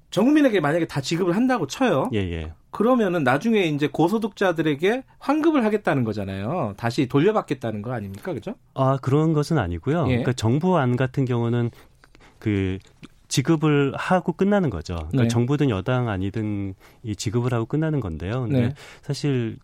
전 국민에게 만약에 다 지급을 한다고 쳐요. 예예. 그러면은 나중에 이제 고소득자들에게 환급을 하겠다는 거잖아요. 다시 돌려받겠다는 거 아닙니까? 그죠? 아, 그런 것은 아니고요. 예. 그러니까 정부안 같은 경우는 그 지급을 하고 끝나는 거죠. 그러니까 네. 정부든 여당 아니든 이 지급을 하고 끝나는 건데요. 근데 네. 사실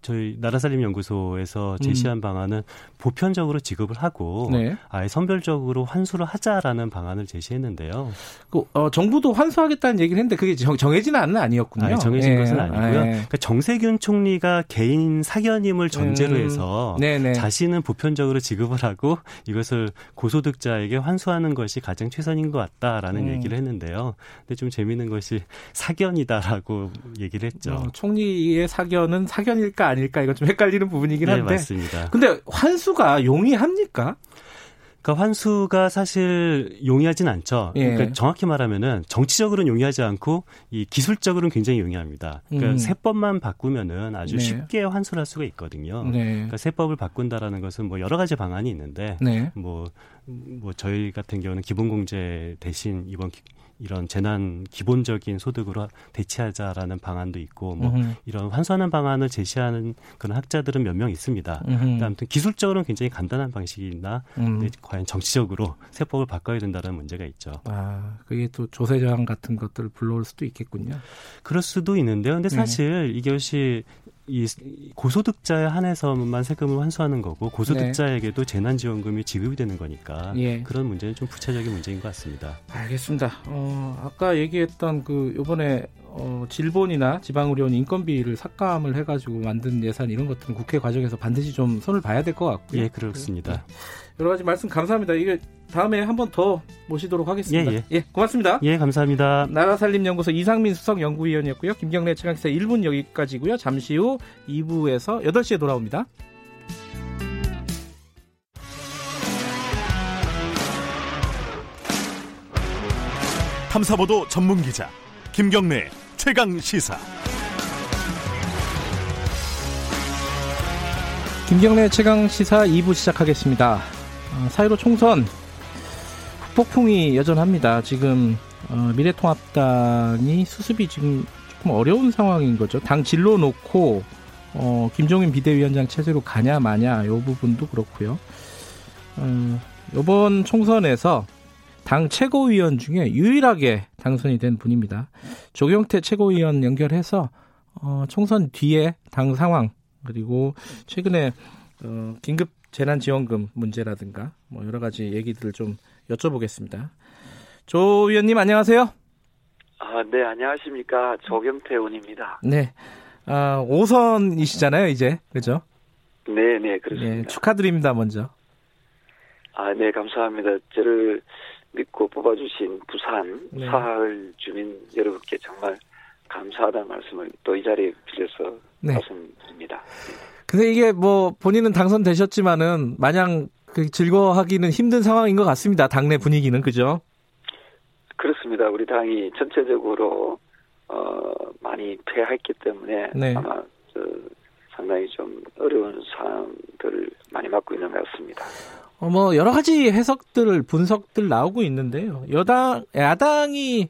저희 나라살림연구소에서 제시한 음. 방안은 보편적으로 지급을 하고 네. 아예 선별적으로 환수를 하자라는 방안을 제시했는데요. 그, 어, 정부도 환수하겠다는 얘기를 했는데 그게 정, 정해진 안은 아니었군요. 아니, 정해진 네. 것은 아니고요. 네. 그러니까 정세균 총리가 개인 사견임을 전제로 음. 해서 네, 네. 자신은 보편적으로 지급을 하고 이것을 고소득자에게 환수하는 것이 가장 최선인 것 같다. 라는 음. 얘기를 했는데요. 근데 좀 재미있는 것이 사견이다라고 얘기를 했죠. 어, 총리의 사견은 사견일까 아닐까 이거 좀 헷갈리는 부분이긴 한데. 네, 맞습니다. 근데 환수가 용이합니까? 그러니까 환수가 사실 용이하진 않죠. 예. 그러니까 정확히 말하면은 정치적으로는 용이하지 않고 이 기술적으로는 굉장히 용이합니다. 그러니까 음. 세법만 바꾸면은 아주 네. 쉽게 환수를 할 수가 있거든요. 네. 그러니까 세법을 바꾼다라는 것은 뭐 여러 가지 방안이 있는데 네. 뭐, 뭐 저희 같은 경우는 기본공제 대신 이번 기, 이런 재난 기본적인 소득으로 대체하자라는 방안도 있고 뭐 음흠. 이런 환수하는 방안을 제시하는 그런 학자들은 몇 명 있습니다. 근데 아무튼 기술적으로는 굉장히 간단한 방식이나 음. 과연 정치적으로 세법을 바꿔야 된다는 문제가 있죠. 아, 그게 또 조세저항 같은 것들을 불러올 수도 있겠군요. 그럴 수도 있는데요. 근데 사실 네. 이것이 이 고소득자에 한해서만 세금을 환수하는 거고 고소득자에게도 재난지원금이 지급이 되는 거니까 예. 그런 문제는 좀 부차적인 문제인 것 같습니다. 알겠습니다. 어, 아까 얘기했던 그 이번에 어, 질본이나 지방의료원 인건비를 삭감을 해가지고 만든 예산 이런 것들은 국회 과정에서 반드시 좀 손을 봐야 될 것 같고요. 예, 그렇습니다. 여러 가지 말씀 감사합니다. 이게 다음에 한 번 더 모시도록 하겠습니다. 예, 예. 예, 고맙습니다. 예, 감사합니다. 나라살림연구소 이상민 수석 연구위원이었고요. 김경래 최강시사 일 분 여기까지고요. 잠시 후 이 부에서 여덟 시에 돌아옵니다. 탐사보도 전문기자 김경래 최강시사. 김경래 최강시사 이 부 시작하겠습니다. 사일오 총선 북폭풍이 여전합니다. 지금 미래통합당이 수습이 지금 조금 어려운 상황인 거죠. 당 진로 놓고 어, 김종인 비대위원장 체제로 가냐 마냐 이 부분도 그렇고요. 어, 이번 총선에서 당 최고위원 중에 유일하게 당선이 된 분입니다. 조경태 최고위원 연결해서 어, 총선 뒤에 당 상황 그리고 최근에 어, 긴급 재난지원금 문제라든가 뭐 여러 가지 얘기들을 좀 여쭤보겠습니다. 조 위원님 안녕하세요. 아, 네, 안녕하십니까. 조경태 의원입니다. 네, 아, 오선이시잖아요 이제. 그렇죠? 네, 네, 그렇습니다. 네, 축하드립니다 먼저. 아, 네, 감사합니다. 저를 믿고 뽑아주신 부산 네. 사흘 주민 여러분께 정말 감사하다는 말씀을 또 이 자리에 빌려서 네. 말씀드립니다. 근데 이게 뭐 본인은 당선되셨지만은 마냥 그 즐거워하기는 힘든 상황인 것 같습니다. 당내 분위기는 그죠? 그렇습니다. 우리 당이 전체적으로 어, 많이 패했기 때문에 네. 아마 저, 상당히 좀 어려운 상황들을 많이 맞고 있는 것 같습니다. 어, 뭐 여러 가지 해석들 분석들 나오고 있는데요. 여당 야당이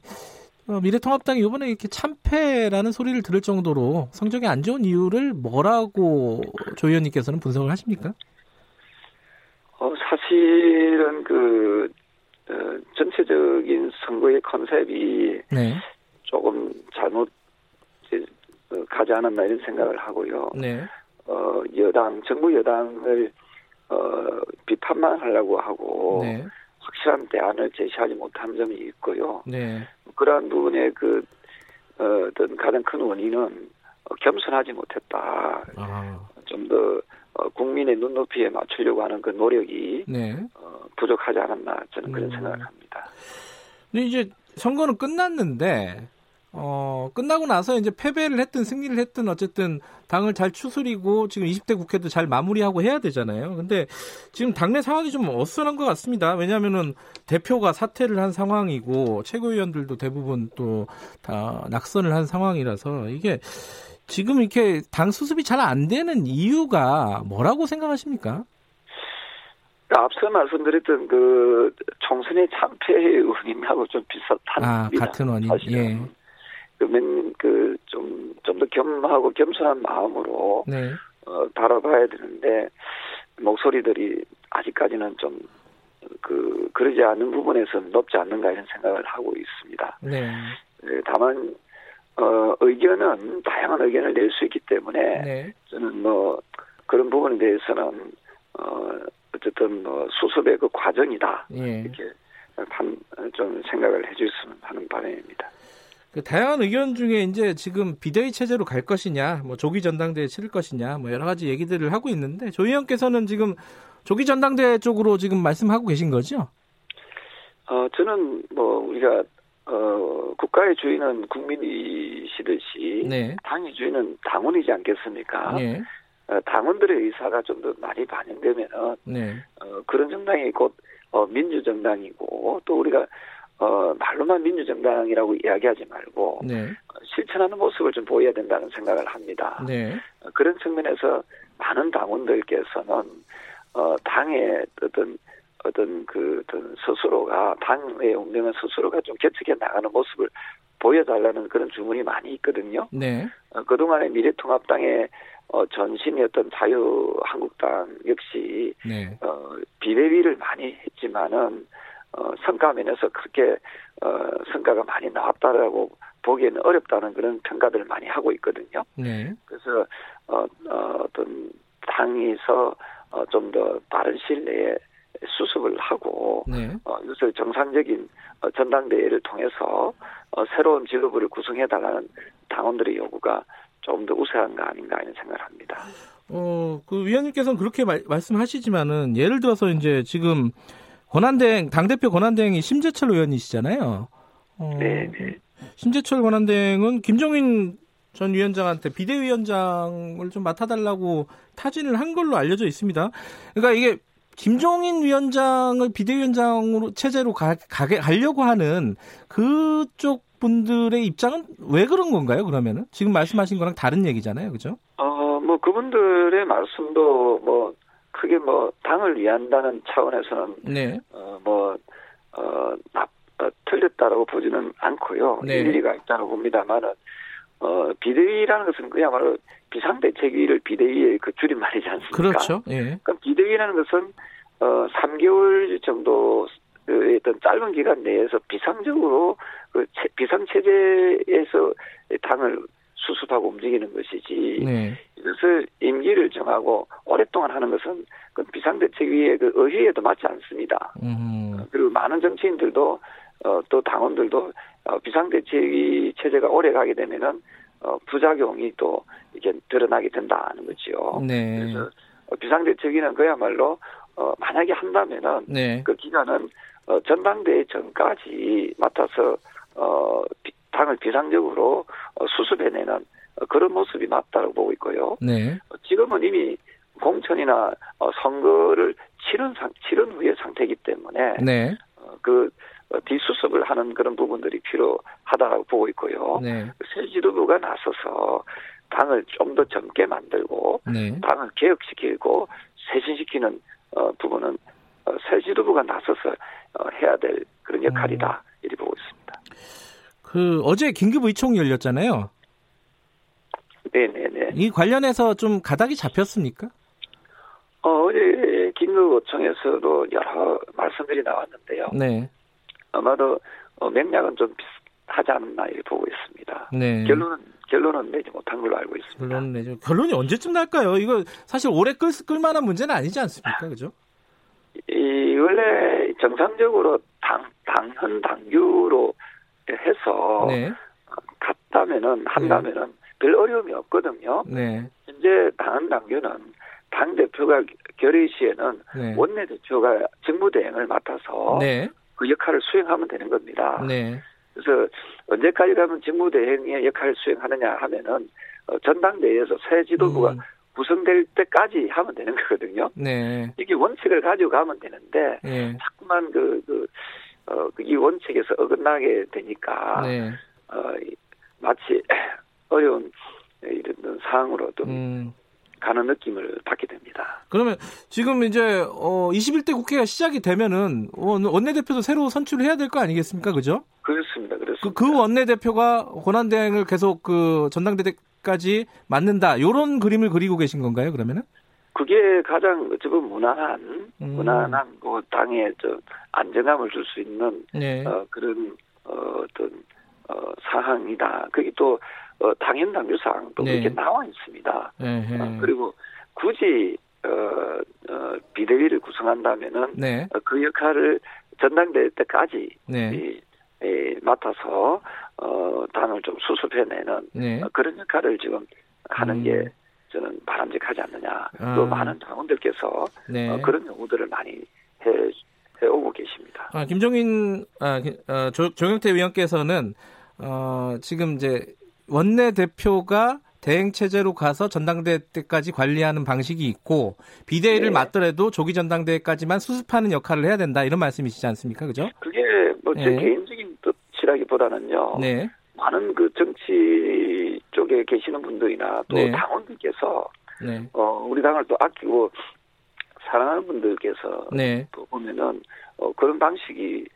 미래통합당이 이번에 이렇게 참패라는 소리를 들을 정도로 성적이 안 좋은 이유를 뭐라고 조 의원님께서는 분석을 하십니까? 어, 사실은 그 어, 전체적인 선거의 컨셉이 네. 조금 잘못 이제, 어, 가지 않았나 이런 생각을 하고요. 네. 어, 여당 정부 여당을 어, 비판만 하려고 하고. 네. 확실한 대안을 제시하지 못한 점이 있고요. 네. 그러한 부분의 그 어떤 가장 큰 원인은 겸손하지 못했다. 아. 좀 더 국민의 눈높이에 맞추려고 하는 그 노력이 네. 부족하지 않았나 저는 그런 음. 생각을 합니다. 근데 이제 선거는 끝났는데 어, 끝나고 나서 이제 패배를 했든 승리를 했든 어쨌든 당을 잘 추스리고 지금 이십 대 국회도 잘 마무리하고 해야 되잖아요. 근데 지금 당내 상황이 좀 어수선한 것 같습니다. 왜냐하면은 대표가 사퇴를 한 상황이고 최고위원들도 대부분 또 다 낙선을 한 상황이라서 이게 지금 이렇게 당 수습이 잘 안 되는 이유가 뭐라고 생각하십니까? 앞서 말씀드렸던 그 총선의 참패의 원인하고 좀 비슷한 아, 같은 원인. 사실은. 예. 그러면 그 좀 좀 더 겸하고 겸손한 마음으로 네. 어, 다뤄봐야 되는데 목소리들이 아직까지는 좀 그 그러지 않은 부분에서 높지 않는가 이런 생각을 하고 있습니다. 네. 다만 어, 의견은 다양한 의견을 낼 수 있기 때문에 네. 저는 뭐 그런 부분에 대해서는 어, 어쨌든 뭐 수습의 그 과정이다 네. 이렇게 반, 좀 생각을 해주셨으면 하는 바람입니다. 그 다양한 의견 중에 이제 지금 비대위 체제로 갈 것이냐, 뭐 조기 전당대회 치를 것이냐, 뭐 여러 가지 얘기들을 하고 있는데 조 의원께서는 지금 조기 전당대회 쪽으로 지금 말씀하고 계신 거죠? 어, 저는 뭐 우리가 어, 국가의 주인은 국민이시듯이 네. 당의 주인은 당원이지 않겠습니까? 네. 어, 당원들의 의사가 좀 더 많이 반영되면은 네. 어, 그런 정당이 곧 어, 민주정당이고 또 우리가 어, 말로만 민주정당이라고 이야기하지 말고 네. 어, 실천하는 모습을 좀 보여야 된다는 생각을 합니다. 네. 어, 그런 측면에서 많은 당원들께서는 어, 당의 어떤 어떤 그 어떤 스스로가 당의 운명은 스스로가 좀 개척해 나가는 모습을 보여달라는 그런 주문이 많이 있거든요. 네. 어, 그동안에 미래통합당의 어, 전신이었던 자유한국당 역시 네. 어, 비대위를 많이 했지만은. 어, 성과 면에서 그렇게 어, 성과가 많이 나왔다라고 보기에는 어렵다는 그런 평가들을 많이 하고 있거든요. 네. 그래서 어, 어, 어떤 당에서 어, 좀 더 빠른 시일 내에 수습을 하고 네. 어, 이것을 정상적인 어, 전당대회를 통해서 어, 새로운 지도부를 구성해달라는 당원들의 요구가 조금 더 우세한가 아닌가 하는 생각을 합니다. 어, 그 위원님께서는 그렇게 말, 말씀하시지만은 예를 들어서 이제 지금 권한대행, 당대표 권한대행이 심재철 의원이시잖아요. 어, 네, 네. 심재철 권한대행은 김종인 전 위원장한테 비대위원장을 좀 맡아달라고 타진을 한 걸로 알려져 있습니다. 그러니까 이게 김종인 위원장을 비대위원장으로 체제로 가, 가게, 가려고 하는 그쪽 분들의 입장은 왜 그런 건가요, 그러면은? 지금 말씀하신 거랑 다른 얘기잖아요, 그죠? 어, 뭐 그분들의 말씀도 뭐, 크게 뭐 당을 위한다는 차원에서는 네. 어, 뭐 어, 나, 어, 틀렸다라고 보지는 않고요. 네. 일리가 있다고 봅니다만은 어, 비대위라는 것은 그야말로 비상대책위를 비대위의 그 줄임말이지 않습니까? 그렇죠. 예. 그럼 비대위라는 것은 어, 삼 개월 정도의 어떤 짧은 기간 내에서 비상적으로 그 체, 비상체제에서 당을 수습하고 움직이는 것이지 네. 이것을 임기를 정하고 오랫동안 하는 것은 그 비상대책위의 그 의회에도 맞지 않습니다. 음. 그리고 많은 정치인들도 어, 또 당원들도 어, 비상대책위 체제가 오래 가게 되면은 어, 부작용이 또 이렇게 드러나게 된다는 거지요. 네. 그래서 어, 비상대책위는 그야말로 어, 만약에 한다면은 네. 그 기간은 어, 전당대회 전까지 맡아서 어, 비, 당을 비상적으로 수습해내는 그런 모습이 맞다고 보고 있고요. 네. 지금은 이미 공천이나 선거를 치른, 상, 치른 후의 상태이기 때문에 네. 그 뒤수습을 하는 그런 부분들이 필요하다고 보고 있고요. 네. 새 지도부가 나서서 당을 좀 더 젊게 만들고 네. 당을 개혁시키고 쇄신시키는 부분은 새 지도부가 나서서 해야 될 그런 역할이다. 음. 이렇게 보고 있습니다. 그 어제 긴급 의총이 열렸잖아요. 네네네. 이 관련해서 좀 가닥이 잡혔습니까? 어, 어제 긴급 의총에서도 여러 말씀들이 나왔는데요. 네. 아마도 어, 맥락은 좀 비슷하지 않나 이렇게 보고 있습니다. 네. 결론은 결론은 내지 못한 걸로 알고 있습니다. 결론 내죠. 결론이 언제쯤 날까요? 이거 사실 오래 끌 끌만한 문제는 아니지 않습니까, 그죠? 이 원래 정상적으로 당 당헌 당규로 해서 네. 갔다면은 한다면은 네. 별 어려움이 없거든요. 네. 이제 당헌 당규는 당 대표가 결의 시에는 네. 원내 대표가 직무 대행을 맡아서 네. 그 역할을 수행하면 되는 겁니다. 네. 그래서 언제까지 가면 직무 대행의 역할을 수행하느냐 하면은 전당대회에서 새 지도부가 음. 구성될 때까지 하면 되는 거거든요. 네. 이게 원칙을 가지고 가면 되는데 네. 자꾸만 그, 그, 어, 이 원칙에서 어긋나게 되니까 네. 어, 마치 어려운 이런 상황으로 좀 음. 가는 느낌을 받게 됩니다. 그러면 지금 이제 어, 이십일 대 국회가 시작이 되면은 원내대표도 새로 선출을 해야 될 거 아니겠습니까, 그죠? 그렇습니다, 그렇습니다. 그, 그 원내대표가 권한대행을 계속 그 전당대회 까지 맞는다. 이런 그림을 그리고 계신 건가요? 그러면은 그게 가장 지금 무난한 음. 무난한 그 당에 저 안정감을 줄 수 있는 네. 어, 그런 어, 어떤 어, 사항이다. 그게 또 어, 당연 당규상 또 네. 그렇게 나와 있습니다. 어, 그리고 굳이 어, 어, 비대위를 구성한다면은 네. 어, 그 역할을 전당대회 때까지. 네. 이, 예, 맡아서 어, 당을 좀 수습해내는 네. 어, 그런 역할을 지금 하는 음. 게 저는 바람직하지 않느냐. 아. 또 많은 당원들께서 네. 어, 그런 요구들을 많이 해, 해오고 계십니다. 아, 김종인 아, 어, 조, 조경태 위원께서는 어, 지금 이제 원내대표가 대행체제로 가서 전당대회 때까지 관리하는 방식이 있고 비대위를 네. 맡더라도 조기 전당대회까지만 수습하는 역할을 해야 된다 이런 말씀이시지 않습니까? 그죠? 그게 뭐 제 네. 개인적인 뜻이라기보다는요. 네. 많은 그 정치 쪽에 계시는 분들이나 또 네. 당원들께서 네. 어, 우리 당을 또 아끼고 사랑하는 분들께서 네. 또 보면은 어, 그런 방식이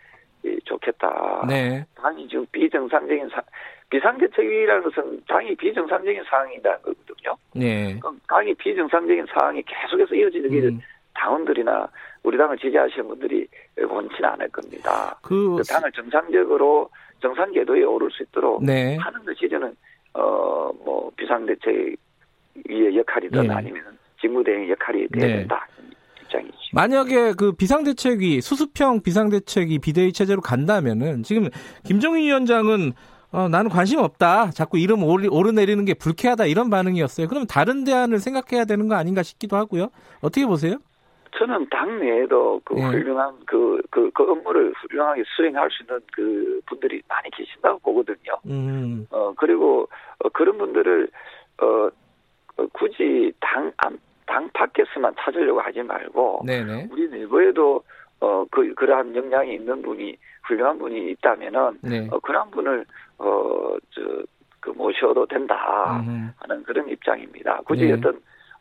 좋겠다. 네. 당이 지금 비정상적인 사, 비상대책이라는 것은 당이 비정상적인 상황이라는 거거든요. 네. 그럼 당이 비정상적인 상황이 계속해서 이어지는 게 음. 당원들이나 우리 당을 지지하시는 분들이 원치는 않을 겁니다. 그... 그 당을 정상적으로 정상 궤도에 오를 수 있도록 네. 하는 것이 저는 어, 뭐 비상대책위의 역할이든 네. 아니면 직무대행의 역할이 되어야 네. 된다. 만약에 그 비상대책위 수습형 비상대책위 비대위 체제로 간다면은 지금 김종인 위원장은 어, 나는 관심 없다. 자꾸 이름 오르내리는 게 불쾌하다 이런 반응이었어요. 그럼 다른 대안을 생각해야 되는 거 아닌가 싶기도 하고요. 어떻게 보세요? 저는 당내에도 그 네. 훌륭한 그, 그, 그 업무를 훌륭하게 수행할 수 있는 그 분들이 많이 계신다고 보거든요. 음. 어 그리고 어, 그런 분들을 어, 어 굳이 당 안 당 밖에서만 찾으려고 하지 말고 네네. 우리 내부에도 어, 그, 그러한 역량이 있는 분이 훌륭한 분이 있다면은 네. 어, 그러한 분을 어, 저, 그 모셔도 된다 음. 하는 그런 입장입니다. 굳이 네. 어떤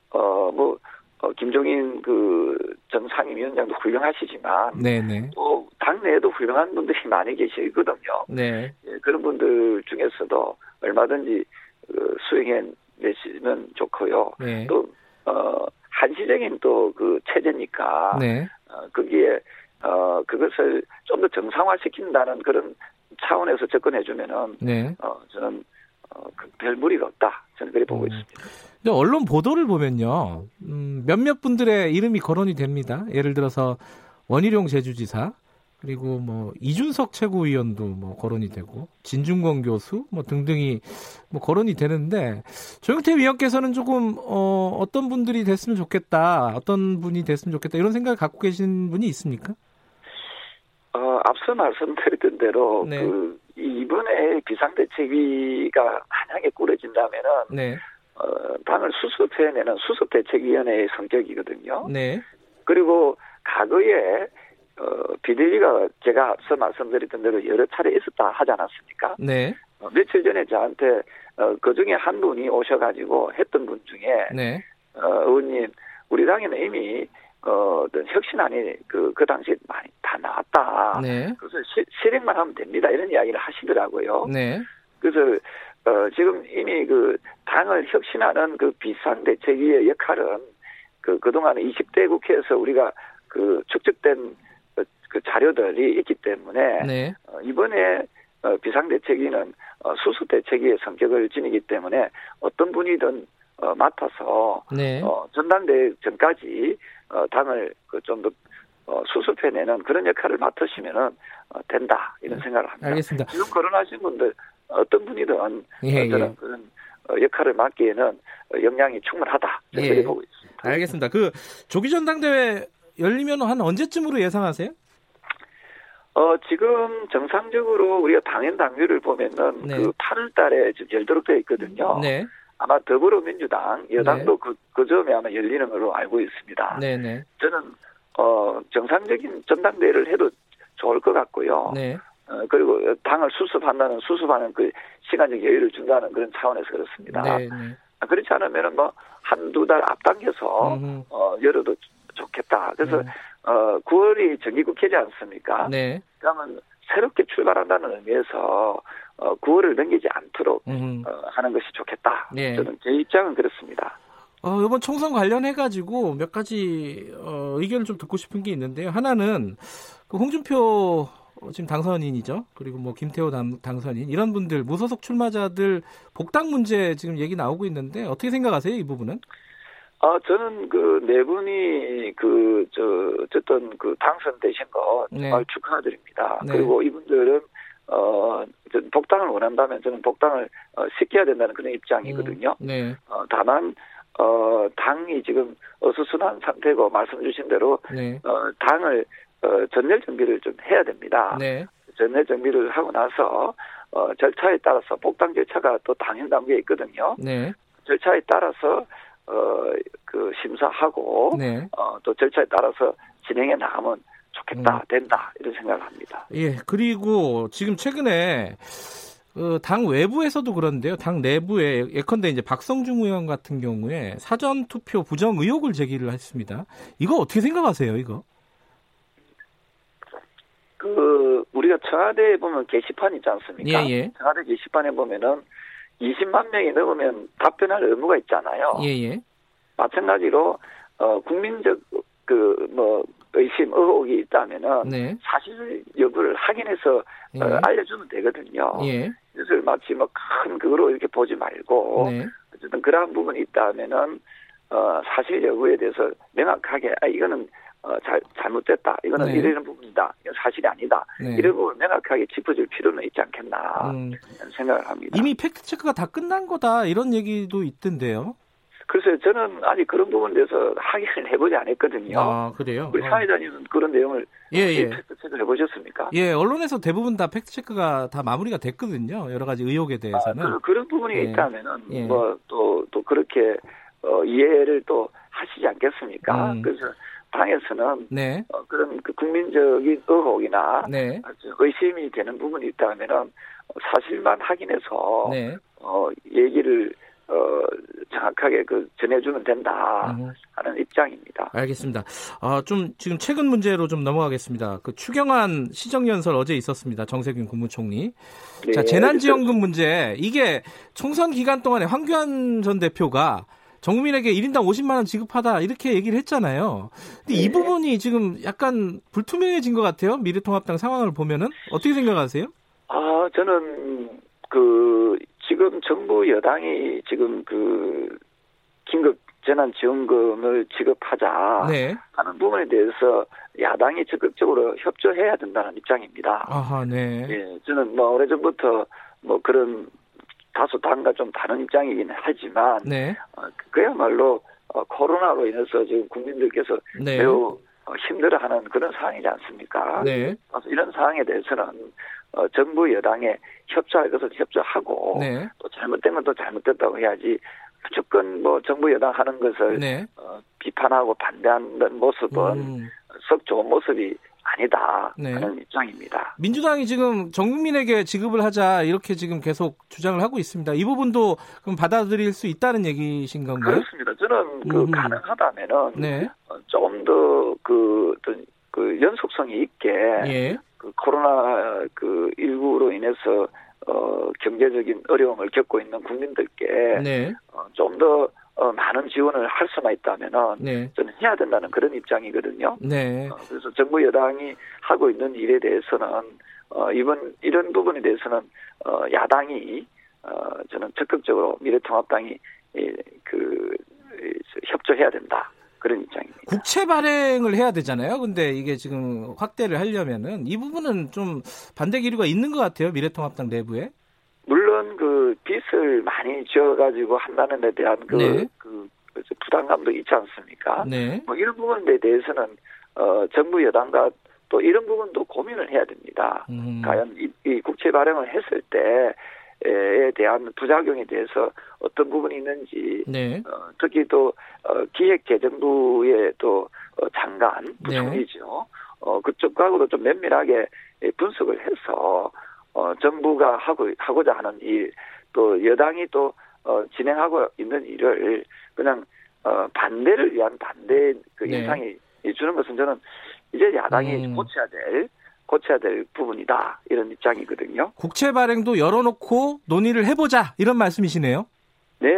어, 뭐 어, 김종인 그 전 상임위원장도 훌륭하시지만 네네. 또 당내에도 훌륭한 분들이 많이 계시거든요. 네. 예, 그런 분들 중에서도 얼마든지 그 수행해 내시면 좋고요. 네. 또 어, 한시적인 또 그 체제니까, 네. 어, 거기에, 어, 그것을 좀 더 정상화시킨다는 그런 차원에서 접근해주면은, 네. 어, 저는, 어, 그 별 무리가 없다. 저는 그렇게 보고 음. 있습니다. 근데 언론 보도를 보면요, 음, 몇몇 분들의 이름이 거론이 됩니다. 예를 들어서, 원희룡 제주지사, 그리고 뭐, 이준석 최고위원도 뭐, 거론이 되고, 진중권 교수, 뭐, 등등이 뭐, 거론이 되는데, 조경태 위원께서는 조금, 어, 어떤 분들이 됐으면 좋겠다, 어떤 분이 됐으면 좋겠다, 이런 생각을 갖고 계신 분이 있습니까? 어, 앞서 말씀드렸던 대로, 네. 그, 이번에 비상대책위가 만약에 꾸려진다면은, 네. 어, 당을 수습해내는 수습대책위원회의 성격이거든요. 네. 그리고 과거에, 어, 비대위가 제가 앞서 말씀드렸던 대로 여러 차례 있었다 하지 않았습니까? 네. 어, 며칠 전에 저한테, 어, 그 중에 한 분이 오셔가지고 했던 분 중에, 네. 어, 의원님, 우리 당에는 이미, 어, 어떤 혁신안이 그, 그 당시에 많이 다 나왔다. 네. 그래서 시, 실행만 하면 됩니다. 이런 이야기를 하시더라고요. 네. 그래서, 어, 지금 이미 그, 당을 혁신하는 그 비상대책위의 역할은 그, 그동안 이십 대 국회에서 우리가 그 축적된 그 자료들이 있기 때문에 네. 어, 이번에 어, 비상대책위는 어, 수습대책위의 성격을 지니기 때문에 어떤 분이든 어, 맡아서 네. 어, 전당대회 전까지 어, 당을 그 좀 더 수습해내는 그런 역할을 맡으시면은 된다 이런 생각을 합니다. 알겠습니다. 지금 거론하신 분들 어떤 분이든 예, 저는 예. 그런 역할을 맡기에는 역량이 충분하다 이렇게 예. 보고 있습니다. 알겠습니다. 그 조기 전당대회 열리면 한 언제쯤으로 예상하세요? 어 지금 정상적으로 우리가 당연 당규를 보면은 네. 그 팔월 달에 지금 열도록 되어 있거든요. 네. 아마 더불어민주당 여당도 네. 그, 그 점에 아마 열리는 걸로 알고 있습니다. 네네. 네. 저는 어 정상적인 전당대회를 해도 좋을 것 같고요. 네. 어, 그리고 당을 수습한다는 수습하는 그 시간적 여유를 준다는 그런 차원에서 그렇습니다. 네. 네. 그렇지 않으면은 뭐 한두 달 앞당겨서 음. 어 열어도 좋겠다. 그래서 네. 어 구월이 정기국회지 않습니까? 네. 그러면 새롭게 출발한다는 의미에서 어, 구월을 넘기지 않도록 음. 어, 하는 것이 좋겠다. 네. 저는 제 입장은 그렇습니다. 어, 이번 총선 관련해가지고 몇 가지 어, 의견을 좀 듣고 싶은 게 있는데요. 하나는 그 홍준표 지금 당선인이죠. 그리고 뭐 김태호 당, 당선인 이런 분들 무소속 출마자들 복당 문제 지금 얘기 나오고 있는데 어떻게 생각하세요? 이 부분은? 어, 저는 그 네 분이 그 저 어쨌든 그 당선되신 거 정말 네. 축하드립니다. 네. 그리고 이분들은 어 복당을 원한다면 저는 복당을 어, 시켜야 된다는 그런 입장이거든요. 음, 네. 어, 다만 어 당이 지금 어수선한 상태고 말씀 주신 대로 네. 어 당을 어, 전열 정비를 좀 해야 됩니다. 네. 전열 정비를 하고 나서 어 절차에 따라서 복당 절차가 또 당연 단계에 있거든요. 네. 절차에 따라서 어 그 심사하고 네. 어 또 절차에 따라서 진행해 나가면 좋겠다, 음. 된다 이런 생각을 합니다. 예. 그리고 지금 최근에 어, 당 외부에서도 그런데요. 당 내부에 예컨대 이제 박성중 의원 같은 경우에 사전 투표 부정 의혹을 제기를 했습니다. 이거 어떻게 생각하세요? 이거? 그 우리가 청와대에 보면 게시판 있지 않습니까? 예, 예. 청와대 게시판에 보면은 이십만 명이 넘으면 답변할 의무가 있잖아요. 예예. 마찬가지로 어, 국민적 그 뭐 의심 의혹이 있다면은 네. 사실 여부를 확인해서 예. 어, 알려주면 되거든요. 예. 그래서 마치 뭐 큰 그거로 이렇게 보지 말고 네. 어쨌든 그러한 부분이 있다면은 어, 사실 여부에 대해서 명확하게 아, 이거는 어, 잘, 잘못됐다. 이거는 네. 이런 부분이다. 이건 사실이 아니다. 네. 이런 부분을 명확하게 짚어줄 필요는 있지 않겠나 음. 생각을 합니다. 이미 팩트체크가 다 끝난 거다. 이런 얘기도 있던데요. 글쎄요. 저는 아직 그런 부분에 대해서 확인을 해보지 않았거든요. 아, 그래요? 우리 사회자님은 어. 그런 내용을 예, 예. 팩트체크를 해보셨습니까? 예, 언론에서 대부분 다 팩트체크가 다 마무리가 됐거든요. 여러 가지 의혹에 대해서는. 아, 그, 그런 부분이 예. 있다면 예. 뭐 또, 또 그렇게 어, 이해를 또 하시지 않겠습니까? 음. 그래서 당에서는 네. 어, 그런 그 국민적인 의혹이나 네. 의심이 되는 부분이 있다면은 사실만 확인해서 네. 어, 얘기를 어, 정확하게 그 전해주면 된다 음. 하는 입장입니다. 알겠습니다. 아, 좀 지금 최근 문제로 좀 넘어가겠습니다. 그 추경안 시정연설 어제 있었습니다. 정세균 국무총리. 네. 자, 재난지원금 문제 이게 총선 기간 동안에 황교안 전 대표가 정민에게 일인당 오십만 원 지급하다 이렇게 얘기를 했잖아요. 근데 네. 이 부분이 지금 약간 불투명해진 것 같아요. 미래통합당 상황을 보면은 어떻게 생각하세요? 아, 저는 그 지금 정부 여당이 지금 그 긴급 재난 지원금을 지급하자 네. 하는 부분에 대해서 야당이 적극적으로 협조해야 된다는 입장입니다. 아하, 네. 예, 저는 뭐 오래전부터 뭐 그런 다소 당과 좀 다른 입장이긴 하지만 네. 어, 그야말로 어, 코로나로 인해서 지금 국민들께서 네. 매우 어, 힘들어하는 그런 상황이지 않습니까? 네. 그래서 이런 상황에 대해서는 어, 정부 여당에 협조할 것을 협조하고 네. 또 잘못된 건 또 잘못됐다고 해야지 무조건 뭐 정부 여당 하는 것을 네. 어, 비판하고 반대하는 모습은 음. 썩 좋은 모습이 아니다 네. 하는 입장입니다. 민주당이 지금 전 국민에게 지급을 하자 이렇게 지금 계속 주장을 하고 있습니다. 이 부분도 그럼 받아들일 수 있다는 얘기신 건가요? 그렇습니다. 저는 그 음. 가능하다면은 네. 조금 더 그 어떤 그 연속성이 있게 예. 그 코로나 그 일구로 인해서 어 경제적인 어려움을 겪고 있는 국민들께 네. 어, 좀 더 어, 많은 지원을 할 수만 있다면은 네. 저는 해야 된다는 그런 입장이거든요. 네. 어, 그래서 정부 여당이 하고 있는 일에 대해서는 어, 이번 이런 부분에 대해서는 어, 야당이 어, 저는 적극적으로 미래통합당이 이, 그 이, 협조해야 된다 그런 입장입니다. 국채 발행을 해야 되잖아요. 근데 이게 지금 확대를 하려면은 이 부분은 좀 반대 기류가 있는 것 같아요. 미래통합당 내부에. 물론 그 빚을 많이 지어가지고 한다는 데 대한 그, 네. 그 부담감도 있지 않습니까? 네. 뭐 이런 부분에 대해서는 어, 정부 여당과 또 이런 부분도 고민을 해야 됩니다. 음. 과연 이, 이 국채 발행을 했을 때 에 대한 부작용에 대해서 어떤 부분이 있는지, 네. 어, 특히 또 어, 기획재정부의 또 어, 장관 부총리죠. 네. 어, 그쪽하고도 좀 면밀하게 분석을 해서 어, 정부가 하고 하고자 하는 일, 또 여당이 또 어, 진행하고 있는 일을 그냥 어, 반대를 위한 반대 그 인상이 네. 주는 것은 저는 이제 야당이 음. 고쳐야 될. 고쳐야 될 부분이다. 이런 입장이거든요. 국채 발행도 열어놓고 논의를 해보자. 이런 말씀이시네요. 네.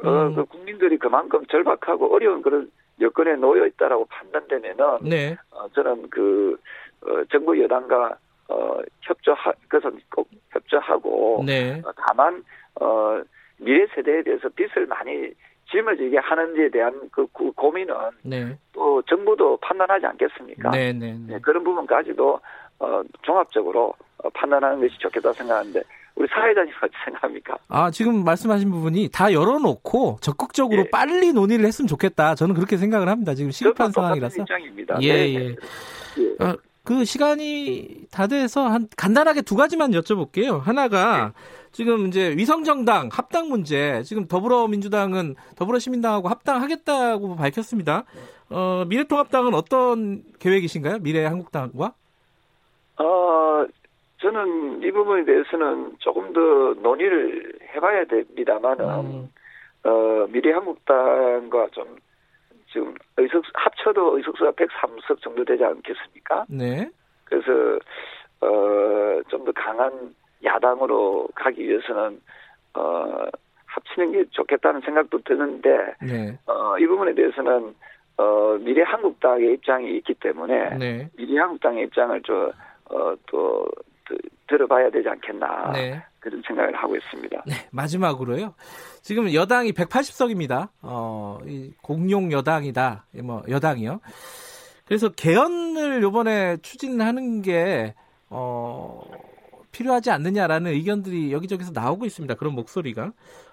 음. 어, 그 국민들이 그만큼 절박하고 어려운 그런 여건에 놓여 있다라고 판단되면은 네. 어, 저는 그 어, 정부 여당과 어, 협조하 그것은 꼭 협조하고 네. 어, 다만 어, 미래 세대에 대해서 빚을 많이 짊어지게 하는지에 대한 그 고민은 네. 또 정부도 판단하지 않겠습니까? 네, 네, 네. 네, 그런 부분까지도 어, 종합적으로 어, 판단하는 것이 좋겠다 생각하는데 우리 사회자님 어떻게 생각합니까? 아 지금 말씀하신 부분이 다 열어놓고 적극적으로 예. 빨리 논의를 했으면 좋겠다. 저는 그렇게 생각을 합니다. 지금 시급한 상황이라서. 입장입니다. 예, 네, 예. 예. 어, 그 시간이 다 돼서 한 간단하게 두 가지만 여쭤볼게요. 하나가 예. 지금 이제 위성정당 합당 문제. 지금 더불어민주당은 더불어시민당하고 합당하겠다고 밝혔습니다. 어, 미래통합당은 어떤 계획이신가요? 미래한국당과? 어, 저는 이 부분에 대해서는 조금 더 논의를 해봐야 됩니다만은, 음. 어, 미래한국당과 좀, 지금, 의석, 합쳐도 의석수가 백삼 석 정도 되지 않겠습니까? 네. 그래서, 어, 좀 더 강한 야당으로 가기 위해서는, 어, 합치는 게 좋겠다는 생각도 드는데, 네. 어, 이 부분에 대해서는, 어, 미래한국당의 입장이 있기 때문에, 네. 미래한국당의 입장을 좀, 어, 또, 또 들어봐야 되지 않겠나 네. 그런 생각을 하고 있습니다. 네, 마지막으로요. 지금 여당이 백팔십 석입니다. 어, 이 공룡 여당이다. 뭐 여당이요. 그래서 개헌을 이번에 추진하는 게 어, 필요하지 않느냐라는 의견들이 여기저기서 나오고 있습니다. 그런 목소리가.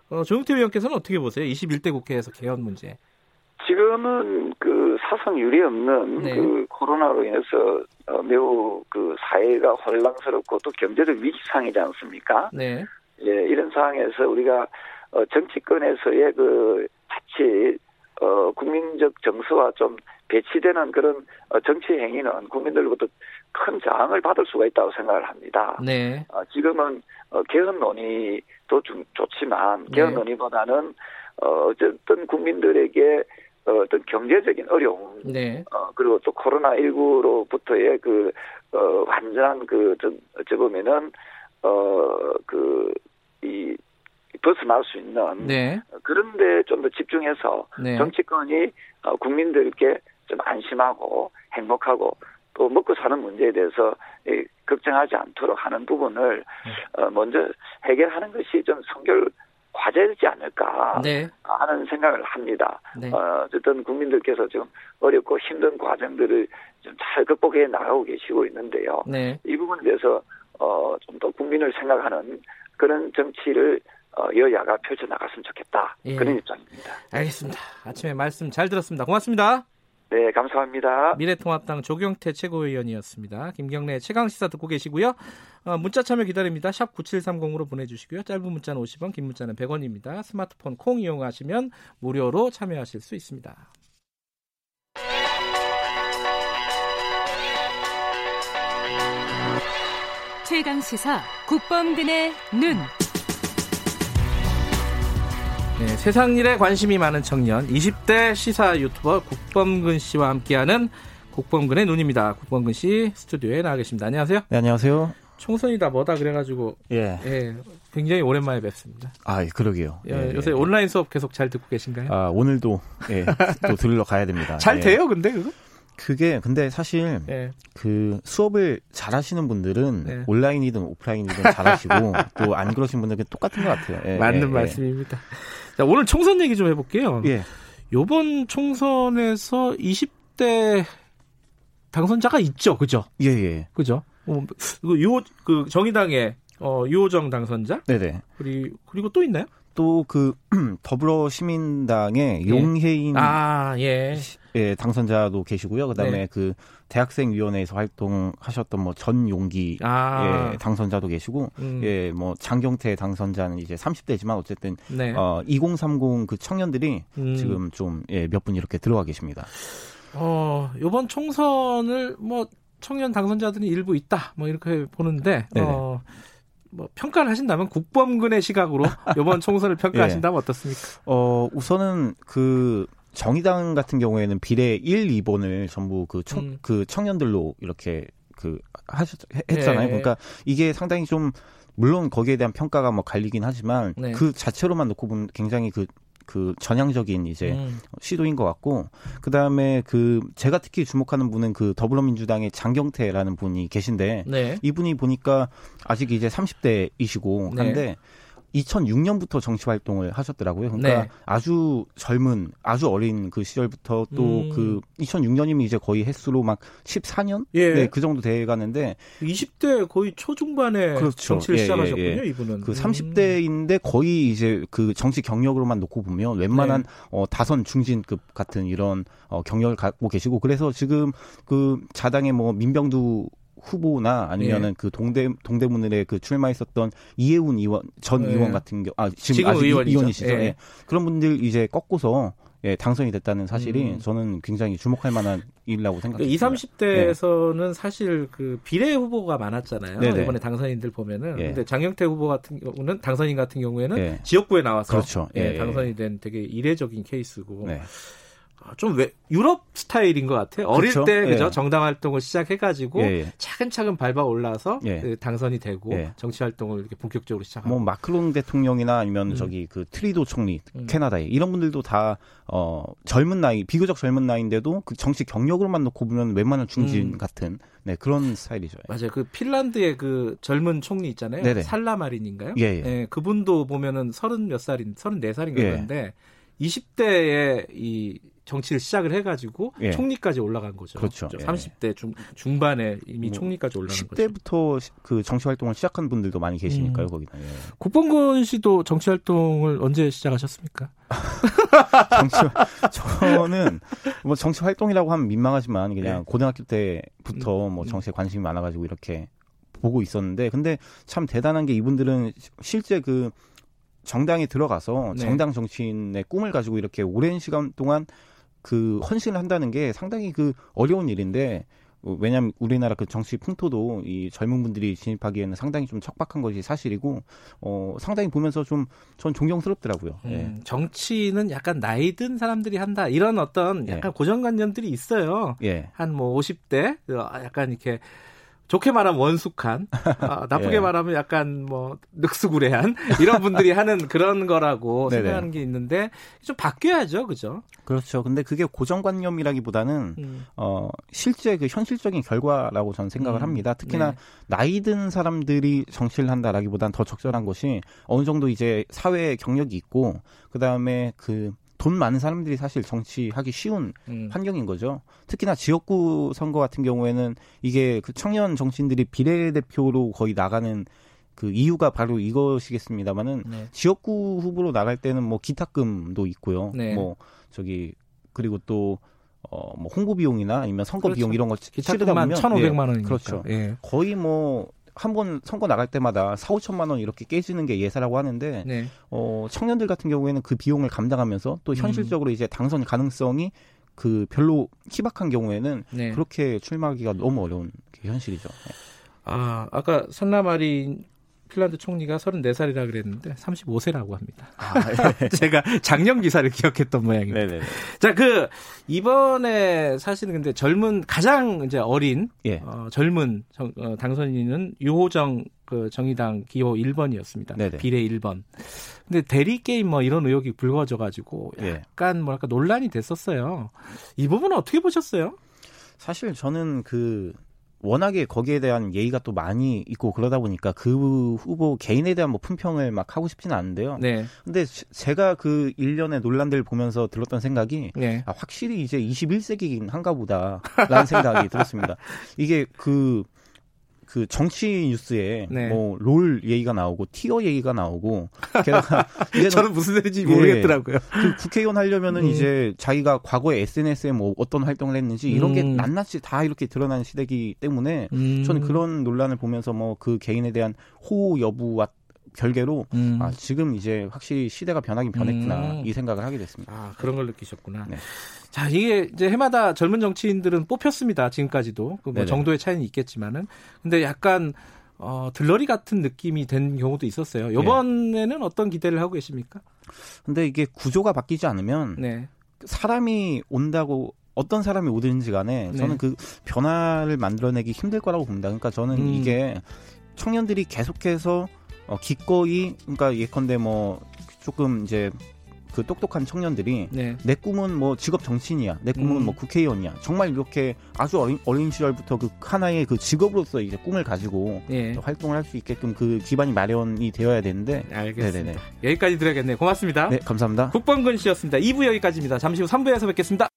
어, 조경태 의원께서는 어떻게 보세요? 이십일 대 국회에서 개헌 문제. 지금은 그 사상 유례 없는 네. 그 코로나로 인해서 매우 그 사회가 혼란스럽고 또 경제적 위기 상이지 않습니까? 네. 예, 이런 상황에서 우리가 정치권에서의 그 자칫 어, 국민적 정서와 좀 배치되는 그런 정치 행위는 국민들로부터 큰 저항을 받을 수가 있다고 생각을 합니다. 네. 어, 지금은 개헌 논의도 좀 좋지만 개헌 네. 논의보다는 어, 어쨌든 국민들에게 어떤 경제적인 어려움, 네. 어, 그리고 또 코로나십구로부터의 그, 어, 완전한 그, 어찌 보면은, 어, 그, 이, 벗어날 수 있는. 네. 그런데 좀 더 집중해서 네. 정치권이 어, 국민들께 좀 안심하고 행복하고 또 먹고 사는 문제에 대해서 이, 걱정하지 않도록 하는 부분을 네. 어, 먼저 해결하는 것이 좀 성결 과제이지 않을까 네. 하는 생각을 합니다. 네. 어, 어쨌든 국민들께서 좀 어렵고 힘든 과정들을 좀 잘 극복해 나가고 계시고 있는데요. 네. 이 부분에 대해서 어, 좀 더 국민을 생각하는 그런 정치를 어, 여야가 펼쳐나갔으면 좋겠다. 예. 그런 입장입니다. 알겠습니다. 아침에 말씀 잘 들었습니다. 고맙습니다. 네, 감사합니다. 미래통합당 조경태 최고위원이었습니다. 김경래 최강시사 듣고 계시고요. 어, 문자 참여 기다립니다. 샵 구칠삼공으로 보내주시고요. 짧은 문자는 오십 원, 긴 문자는 백 원입니다. 스마트폰 콩 이용하시면 무료로 참여하실 수 있습니다. 최강시사 국범근의 눈. 네, 세상 일에 관심이 많은 청년 이십 대 시사 유튜버 국범근 씨와 함께하는 국범근의 눈입니다. 국범근 씨 스튜디오에 나와 계십니다. 안녕하세요. 네, 안녕하세요. 총선이다 뭐다 그래가지고 예, 예 굉장히 오랜만에 뵙습니다. 아, 예, 그러게요. 예, 예, 요새 예. 온라인 수업 계속 잘 듣고 계신가요? 아, 오늘도 예, 또 들으러 가야 됩니다. 잘 예. 돼요, 근데 그거? 그게 근데 사실 네. 그 수업을 잘하시는 분들은 네. 온라인이든 오프라인이든 잘하시고 또 안 그러신 분들은 똑같은 것 같아요. 예, 맞는 예, 말씀입니다. 예. 자, 오늘 총선 얘기 좀 해볼게요. 예. 이번 총선에서 이십 대 당선자가 있죠, 그죠? 예, 예. 그죠? 어, 요, 그 정의당의 어, 유호정 당선자? 네네. 그리고, 그리고 또 있나요? 또 그 더불어시민당의 예. 용혜인 아, 예. 예, 당선자도 계시고요. 그다음에 네. 그 대학생위원회에서 활동하셨던 뭐 전용기 아. 예, 당선자도 계시고 음. 예, 뭐 장경태 당선자는 이제 삼십 대지만 어쨌든 네. 어, 이공삼공 그 청년들이 음. 지금 좀 예, 몇 분 이렇게 들어와 계십니다. 어, 이번 총선을 뭐 청년 당선자들이 일부 있다. 뭐 이렇게 보는데 어, 뭐 평가를 하신다면 국범근의 시각으로 이번 총선을 평가하신다면 예. 어떻습니까? 어, 우선은 그 정의당 같은 경우에는 비례 일, 이 번을 전부 그, 청, 음. 그 청년들로 이렇게 그 하셨, 했잖아요. 예. 그러니까 이게 상당히 좀 물론 거기에 대한 평가가 뭐 갈리긴 하지만 네. 그 자체로만 놓고 보면 굉장히 그 그 전향적인 이제 음. 시도인 것 같고, 그 다음에 그 제가 특히 주목하는 분은 그 더불어민주당의 장경태라는 분이 계신데 네. 이분이 보니까 아직 이제 삼십 대이시고 한데 네. 이천육 년부터 정치 활동을 하셨더라고요. 그러니까 네. 아주 젊은, 아주 어린 그 시절부터 또 그 음. 이천육 년이면 이제 거의 횟수로 막 십사 년? 예. 네, 그 정도 돼 가는데 이십 대 거의 초중반에 그렇죠. 정치를 예, 시작하셨군요, 예, 예. 이분은. 그 삼십 대인데 거의 이제 그 정치 경력으로만 놓고 보면 웬만한 네. 어, 다선 중진급 같은 이런 어, 경력을 갖고 계시고, 그래서 지금 그 자당의 뭐 민병두 후보나 아니면은 예. 그 동대 동대문을에 그 출마했었던 이해훈 의원 전 예. 의원 같은 경우 아 지금, 지금 아직 의원이죠. 의원이시죠. 예. 예. 그런 분들 이제 꺾고서 예, 당선이 됐다는 사실이 음. 저는 굉장히 주목할 만한 일이라고 생각합니다. 이십, 삼십 대에서는 예. 사실 그 비례 후보가 많았잖아요. 네네. 이번에 당선인들 보면은 예. 근데 장영태 후보 같은 경우는 당선인 같은 경우에는 예. 지역구에 나와서 그렇죠. 예. 예. 당선이 된 되게 이례적인 케이스고. 네. 좀 왜, 유럽 스타일인 것 같아요. 어릴 그쵸? 때 그죠? 예. 정당 활동을 시작해가지고 예. 차근차근 밟아 올라서 예. 당선이 되고 예. 정치 활동을 이렇게 본격적으로 시작하고. 뭐 마크롱 대통령이나 아니면 음. 저기 그 트리도 총리 음. 캐나다에 이런 분들도 다 어, 젊은 나이, 비교적 젊은 나이인데도 그 정치 경력으로만 놓고 보면 웬만한 중진 음. 같은 네, 그런 스타일이죠. 맞아요. 그 핀란드의 그 젊은 총리 있잖아요. 네네. 살라마린인가요? 예, 예. 예, 그분도 보면은 서른 몇 살인, 서른 네 살인가 그런데 예. 이십 대에 이 정치를 시작을 해가지고 예. 총리까지 올라간 거죠. 그렇죠. 삼십 대 중, 중반에 이미 뭐 총리까지 올라간 십 대부터 거죠. 십 대부터 그 정치 활동을 시작한 분들도 많이 계시니까요. 음. 거기는. 예. 국범근 씨도 정치 활동을 언제 시작하셨습니까? 정치, 저는 뭐 정치 활동이라고 하면 민망하지만 그냥 예. 고등학교 때부터 뭐 정치에 관심이 많아가지고 이렇게 보고 있었는데, 근데 참 대단한 게 이분들은 실제 그 정당에 들어가서 네. 정당 정치인의 꿈을 가지고 이렇게 오랜 시간 동안 그 헌신을 한다는 게 상당히 그 어려운 일인데, 왜냐하면 우리나라 그 정치 풍토도 이 젊은 분들이 진입하기에는 상당히 좀 척박한 것이 사실이고, 어, 상당히 보면서 좀 전 존경스럽더라고요. 음, 예. 정치는 약간 나이 든 사람들이 한다 이런 어떤 약간 예. 고정관념들이 있어요. 예. 한 뭐 오십 대 약간 이렇게. 좋게 말하면 원숙한, 아, 나쁘게 예. 말하면 약간 뭐 늑수구레한 이런 분들이 하는 그런 거라고 생각하는 게 있는데 좀 바뀌어야죠, 그죠? 그렇죠. 근데 그게 고정관념이라기보다는 음. 어, 실제 그 현실적인 결과라고 저는 생각을 음. 합니다. 특히나 네. 나이 든 사람들이 정치를 한다라기보다는 더 적절한 것이 어느 정도 이제 사회의 경력이 있고 그 다음에 그 돈 많은 사람들이 사실 정치하기 쉬운 음. 환경인 거죠. 특히나 지역구 선거 같은 경우에는 이게 그 청년 정치인들이 비례대표로 거의 나가는 그 이유가 바로 이것이겠습니다만은 네. 지역구 후보로 나갈 때는 뭐 기탁금도 있고요. 네. 뭐 저기 그리고 또 어 뭐 홍보 비용이나 아니면 선거 그렇죠. 비용 이런 거 치르다 보면 천오백만 원이니까. 예, 그렇죠. 예. 거의 뭐 한 번 선거 나갈 때마다 사천만 원 이렇게 깨지는 게 예사라고 하는데 네. 어, 청년들 같은 경우에는 그 비용을 감당하면서 또 현실적으로 음. 이제 당선 가능성이 그 별로 희박한 경우에는 네. 그렇게 출마하기가 너무 어려운 게 현실이죠. 아, 아까 산나마린 핀란드 총리가 서른네 살이라 그랬는데 서른다섯 세라고 합니다. 아, 네. 제가 작년 기사를 기억했던 모양입니다. 네네. 자, 그 이번에 사실은 근데 젊은 가장 이제 어린 예. 어, 젊은 정, 어, 당선인은 유호정 그 정의당 기호 일 번이었습니다. 네네. 비례 일 번. 근데 대리 게임 뭐 이런 의혹이 불거져가지고 약간 예. 뭐랄까 논란이 됐었어요. 이 부분은 어떻게 보셨어요? 사실 저는 그 워낙에 거기에 대한 예의가 또 많이 있고 그러다 보니까 그 후보 개인에 대한 뭐 품평을 막 하고 싶지는 않은데요. 네. 근데 제가 그 일련의 논란들 보면서 들었던 생각이 네. 아, 확실히 이제 이십일 세기긴 한가 보다라는 생각이 들었습니다. 이게 그, 그 정치 뉴스에 네. 뭐 롤 얘기가 나오고 티어 얘기가 나오고 게다가 저는 무슨 소리인지 모르겠더라고요. 예, 그 국회의원 하려면은 음. 이제 자기가 과거에 에스엔에스에 뭐 어떤 활동을 했는지 이런 게 음. 낱낱이 다 이렇게 드러나는 시대이기 때문에 음. 저는 그런 논란을 보면서 뭐 그 개인에 대한 호호 여부와 별개로 음. 아, 지금 이제 확실히 시대가 변하긴 변했구나 음. 이 생각을 하게 됐습니다. 아, 그런 걸 느끼셨구나. 네. 자, 이게 이제 해마다 젊은 정치인들은 뽑혔습니다. 지금까지도 그 뭐 정도의 차이는 있겠지만은 근데 약간 어, 들러리 같은 느낌이 된 경우도 있었어요. 이번에는 네. 어떤 기대를 하고 계십니까? 근데 이게 구조가 바뀌지 않으면 네. 사람이 온다고. 어떤 사람이 오든지 간에 저는 네. 그 변화를 만들어내기 힘들 거라고 봅니다. 그러니까 저는 음. 이게 청년들이 계속해서 어, 기꺼이, 그러니까 예컨대 뭐, 조금 이제, 그 똑똑한 청년들이, 네. 내 꿈은 뭐 직업 정치인이야, 내 꿈은 음. 뭐 국회의원이야. 정말 이렇게 아주 어린, 어린 시절부터 그 하나의 그 직업으로서 이제 꿈을 가지고 네. 활동을 할 수 있게끔 그 기반이 마련이 되어야 되는데. 알겠습니다. 네네네. 여기까지 드려야겠네요. 고맙습니다. 네, 감사합니다. 국범근 씨였습니다. 이 부 여기까지입니다. 잠시 후 삼 부에서 뵙겠습니다.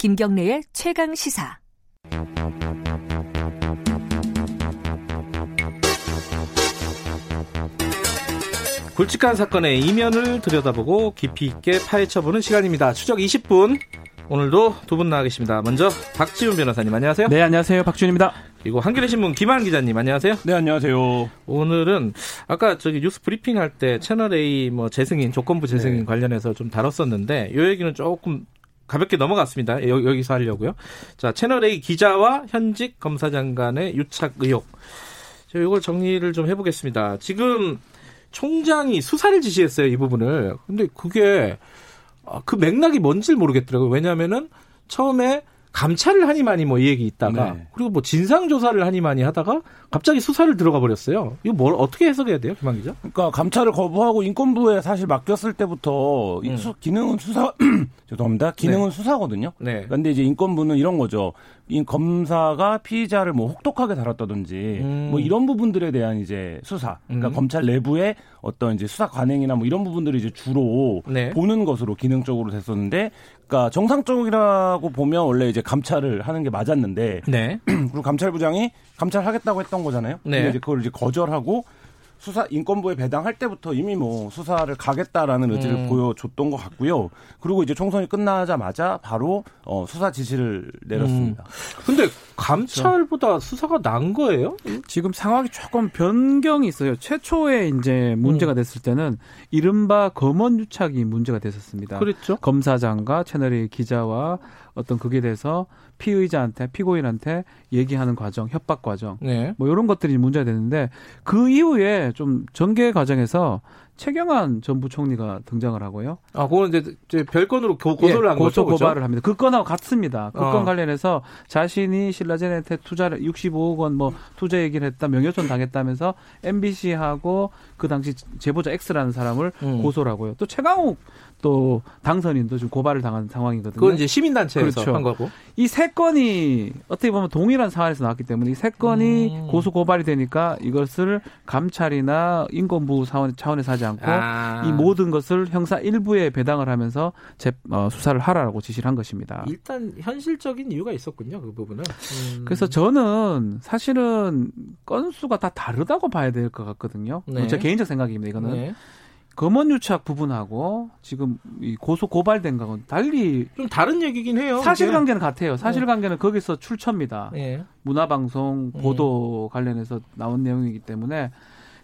김경래의 최강시사. 굵직한 사건의 이면을 들여다보고 깊이 있게 파헤쳐보는 시간입니다. 추적 이십 분, 오늘도 두 분 나와 계십니다. 먼저 박지훈 변호사님, 안녕하세요. 네, 안녕하세요. 박지훈입니다. 그리고 한겨레신문 김한 기자님, 안녕하세요. 네, 안녕하세요. 오늘은 아까 저기 뉴스 브리핑 할 때 채널A 뭐 재승인, 조건부 재승인 네. 관련해서 좀 다뤘었는데 이 얘기는 조금 가볍게 넘어갔습니다. 여, 여기서 하려고요. 자, 채널A 기자와 현직 검사장 간의 유착 의혹. 저 이걸 정리를 좀 해보겠습니다. 지금 총장이 수사를 지시했어요, 이 부분을. 근데 그게 그 맥락이 뭔지 모르겠더라고요. 왜냐하면은 처음에 감찰을 하니마니 뭐 이 얘기 있다가 네. 그리고 뭐 진상 조사를 하니마니 하다가 갑자기 수사를 들어가 버렸어요. 이거 뭘 어떻게 해석해야 돼요, 김한 기자? 그러니까 감찰을 거부하고 인권부에 사실 맡겼을 때부터 음. 수, 기능은 수사 죄송합니다. 기능은 네. 수사거든요. 네. 그런데 이제 인권부는 이런 거죠. 이 검사가 피의자를 뭐 혹독하게 다뤘다든지 음. 뭐 이런 부분들에 대한 이제 수사. 그러니까 음. 검찰 내부의 어떤 이제 수사 관행이나 뭐 이런 부분들이 이제 주로 네. 보는 것으로 기능적으로 됐었는데, 그러니까 정상적이라고 보면 원래 이제 감찰을 하는 게 맞았는데, 네. 그리고 감찰부장이 감찰하겠다고 했던 거잖아요. 네. 근데 이제 그걸 이제 거절하고 수사 인권부에 배당할 때부터 이미 뭐 수사를 가겠다라는 의지를 음. 보여줬던 것 같고요. 그리고 이제 총선이 끝나자마자 바로 어, 수사 지시를 내렸습니다. 그런데 음. 감찰보다 그렇죠. 수사가 난 거예요? 지금 상황이 조금 변경이 있어요. 최초에 이제 문제가 음. 됐을 때는 이른바 검언 유착이 문제가 됐었습니다. 그렇죠. 검사장과 채널A 기자와 어떤 거기에 대해서 피의자한테, 피고인한테 얘기하는 과정, 협박 과정, 네. 뭐 이런 것들이 문제가 되는데 그 이후에 좀 전개 과정에서 최경환 전 부총리가 등장을 하고요. 아, 그건 이제, 이제 별건으로 고, 고소를 예, 한 거죠? 고소 고발을 합니다. 그 건하고 같습니다. 그 건 어. 관련해서 자신이 신라젠한테 투자를 육십오억 원 뭐 투자 얘기를 했다, 명예훼손 당했다면서 엠비씨하고 그 당시 제보자 X라는 사람을 음. 고소를 하고요. 또 최강욱 또 당선인도 지금 고발을 당한 상황이거든요. 그건 이제 시민단체에서 그렇죠. 한 거고. 이 세 건이 어떻게 보면 동일한 사안에서 나왔기 때문에 이 세 건이 음. 고소 고발이 되니까 이것을 감찰이나 인권부 사원, 차원에서 하지 않고 아. 이 모든 것을 형사 일부에 배당을 하면서 재, 어, 수사를 하라고 지시를 한 것입니다. 일단 현실적인 이유가 있었군요. 그 부분은. 음. 그래서 저는 사실은 건수가 다 다르다고 봐야 될 것 같거든요. 네. 제 개인적 생각입니다. 이거는. 네. 검언유착 부분하고 지금 이 고소 고발된 거는 달리 좀 다른 얘기긴 해요. 사실관계는 그게. 같아요. 사실관계는 네. 거기서 출처입니다. 네. 문화방송 보도 네. 관련해서 나온 내용이기 때문에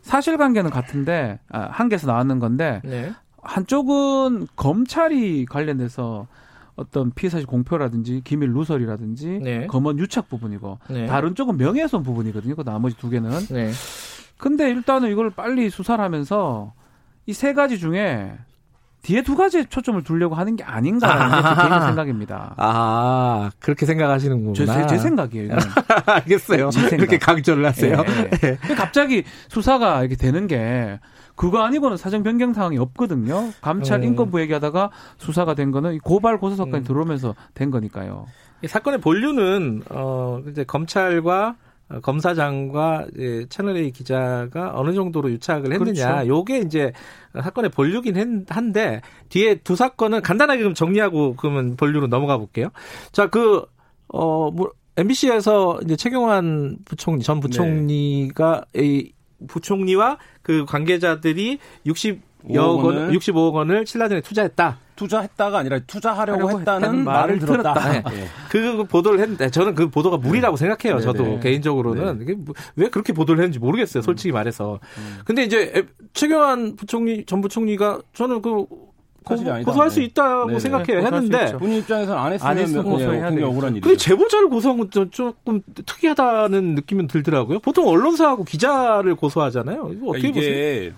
사실관계는 같은데 아, 한 개에서 나왔는 건데 네. 한쪽은 검찰이 관련돼서 어떤 피의사실 공표라든지 기밀 누설이라든지 네. 검언유착 부분이고 네. 다른 쪽은 명예훼손 부분이거든요. 그 나머지 두 개는. 네. 근데 일단은 이걸 빨리 수사를 하면서 이 세 가지 중에 뒤에 두 가지에 초점을 두려고 하는 게 아닌가라는 게 제 개인 생각입니다. 아, 그렇게 생각하시는구나. 제, 제 생각이에요. 알겠어요. 제 생각. 그렇게 강조를 하세요. 예, 예. 갑자기 수사가 이렇게 되는 게 그거 아니고는 사정 변경 상황이 없거든요. 감찰 음. 인권부 얘기하다가 수사가 된 거는 고발 고소사건이 음. 들어오면서 된 거니까요. 이 사건의 본류는 어, 이제 검찰과 검사장과 이제 채널A 기자가 어느 정도로 유착을 했느냐. 그렇죠. 요게 이제 사건의 본류긴 한데, 뒤에 두 사건은 간단하게 그럼 정리하고 그러면 본류로 넘어가 볼게요. 자, 그, 어, 뭐, 엠비씨에서 이제 최경환 부총리, 전 부총리가, 네. 이 부총리와 그 관계자들이 육십여 억 원, 육십오억 원을 신라전에 투자했다. 투자했다가 아니라 투자하려고 했다는, 했다는 말을 들었다. 들었다. 네. 그 보도를 했는데 저는 그 보도가 무리라고 생각해요. 네네. 저도 개인적으로는. 네. 왜 그렇게 보도를 했는지 모르겠어요. 솔직히 음. 말해서. 음. 근데 이제 최경환 부총리, 전 부총리가 저는 그 고소할 아니다. 수 있다고 네네. 생각해요. 했는데 본인 입장에서는 안 했으면, 안 했으면 고소해야 되는 억울한 일이죠. 근데 제보자를 고소한 건 좀 조금 특이하다는 느낌은 들더라고요. 보통 언론사하고 기자를 고소하잖아요. 이거 어떻게 보세요? 이게...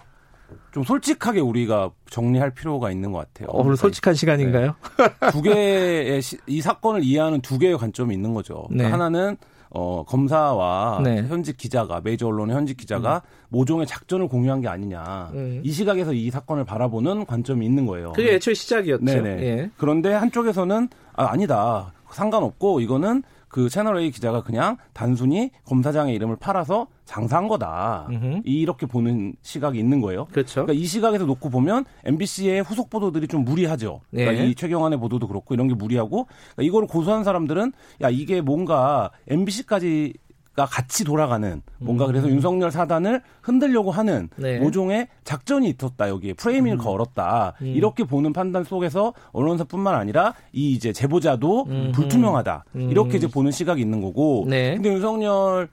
좀 솔직하게 우리가 정리할 필요가 있는 것 같아요. 어, 오늘 솔직한 시간인가요? 네. 두 개의 시, 이 사건을 이해하는 두 개의 관점이 있는 거죠. 네. 그러니까 하나는 어, 검사와 네. 현직 기자가 메이저 언론의 현직 기자가 음. 모종의 작전을 공유한 게 아니냐. 음. 이 시각에서 이 사건을 바라보는 관점이 있는 거예요. 그게 애초에 시작이었죠. 네네. 예. 그런데 한쪽에서는 아, 아니다. 상관없고 이거는 그 채널A 기자가 그냥 단순히 검사장의 이름을 팔아서 장사한 거다. 으흠. 이렇게 보는 시각이 있는 거예요. 그렇죠. 그러니까 이 시각에서 놓고 보면 엠비씨의 후속 보도들이 좀 무리하죠. 네. 그러니까 이 최경환의 보도도 그렇고 이런 게 무리하고 그러니까 이걸 고소한 사람들은 야 이게 뭔가 엠비씨까지 같이 돌아가는 뭔가 그래서 음. 윤석열 사단을 흔들려고 하는 네. 모종의 작전이 있었다. 여기에 프레이밍을 음. 걸었다. 음. 이렇게 보는 판단 속에서 언론사뿐만 아니라 이 이제 제보자도 음. 불투명하다. 음. 이렇게 이제 보는 시각이 있는 거고. 네. 근데 윤석열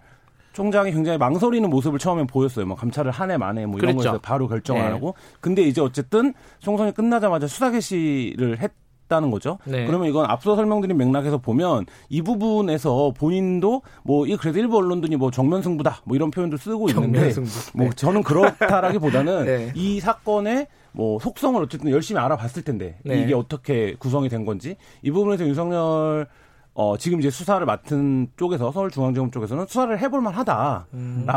총장이 굉장히 망설이는 모습을 처음에 보였어요. 막 감찰을 한 해 만에 뭐 이런 그랬죠. 거에서 바로 결정 안 네. 하고. 근데 이제 어쨌든 총선이 끝나자마자 수사 개시를 했. 다는 거죠. 네. 그러면 이건 앞서 설명드린 맥락에서 보면 이 부분에서 본인도 뭐 그래도 일부 언론들이 뭐 정면 승부다 뭐 이런 표현도 쓰고 있는데 승부. 뭐 네. 저는 그렇다라기보다는 네. 이 사건의 뭐 속성을 어쨌든 열심히 알아봤을 텐데 네. 이게 어떻게 구성이 된 건지 이 부분에서 윤석열 어, 지금 이제 수사를 맡은 쪽에서 서울중앙지검 쪽에서는 수사를 해볼 만하다라고 음.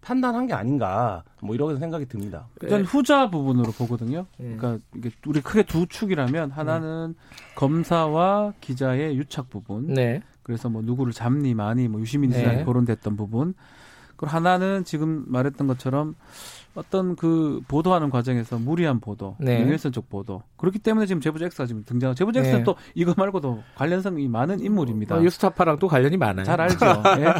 판단한 게 아닌가 뭐 이런 생각이 듭니다. 일단 네. 후자 부분으로 보거든요. 네. 그러니까 이게 우리 크게 두 축이라면 하나는 네. 검사와 기자의 유착 부분. 네. 그래서 뭐 누구를 잡니 마니 뭐 유시민 지사에 네. 거론됐던 부분. 그리고 하나는 지금 말했던 것처럼 어떤 그 보도하는 과정에서 무리한 보도, 네. 명예훼손적 보도. 그렇기 때문에 지금 제보자 X가 지금 등장하고 제보자 X는 네. 또 이거 말고도 관련성이 많은 인물입니다. 어, 유스타파랑 또 관련이 많아요. 잘 알죠. 예.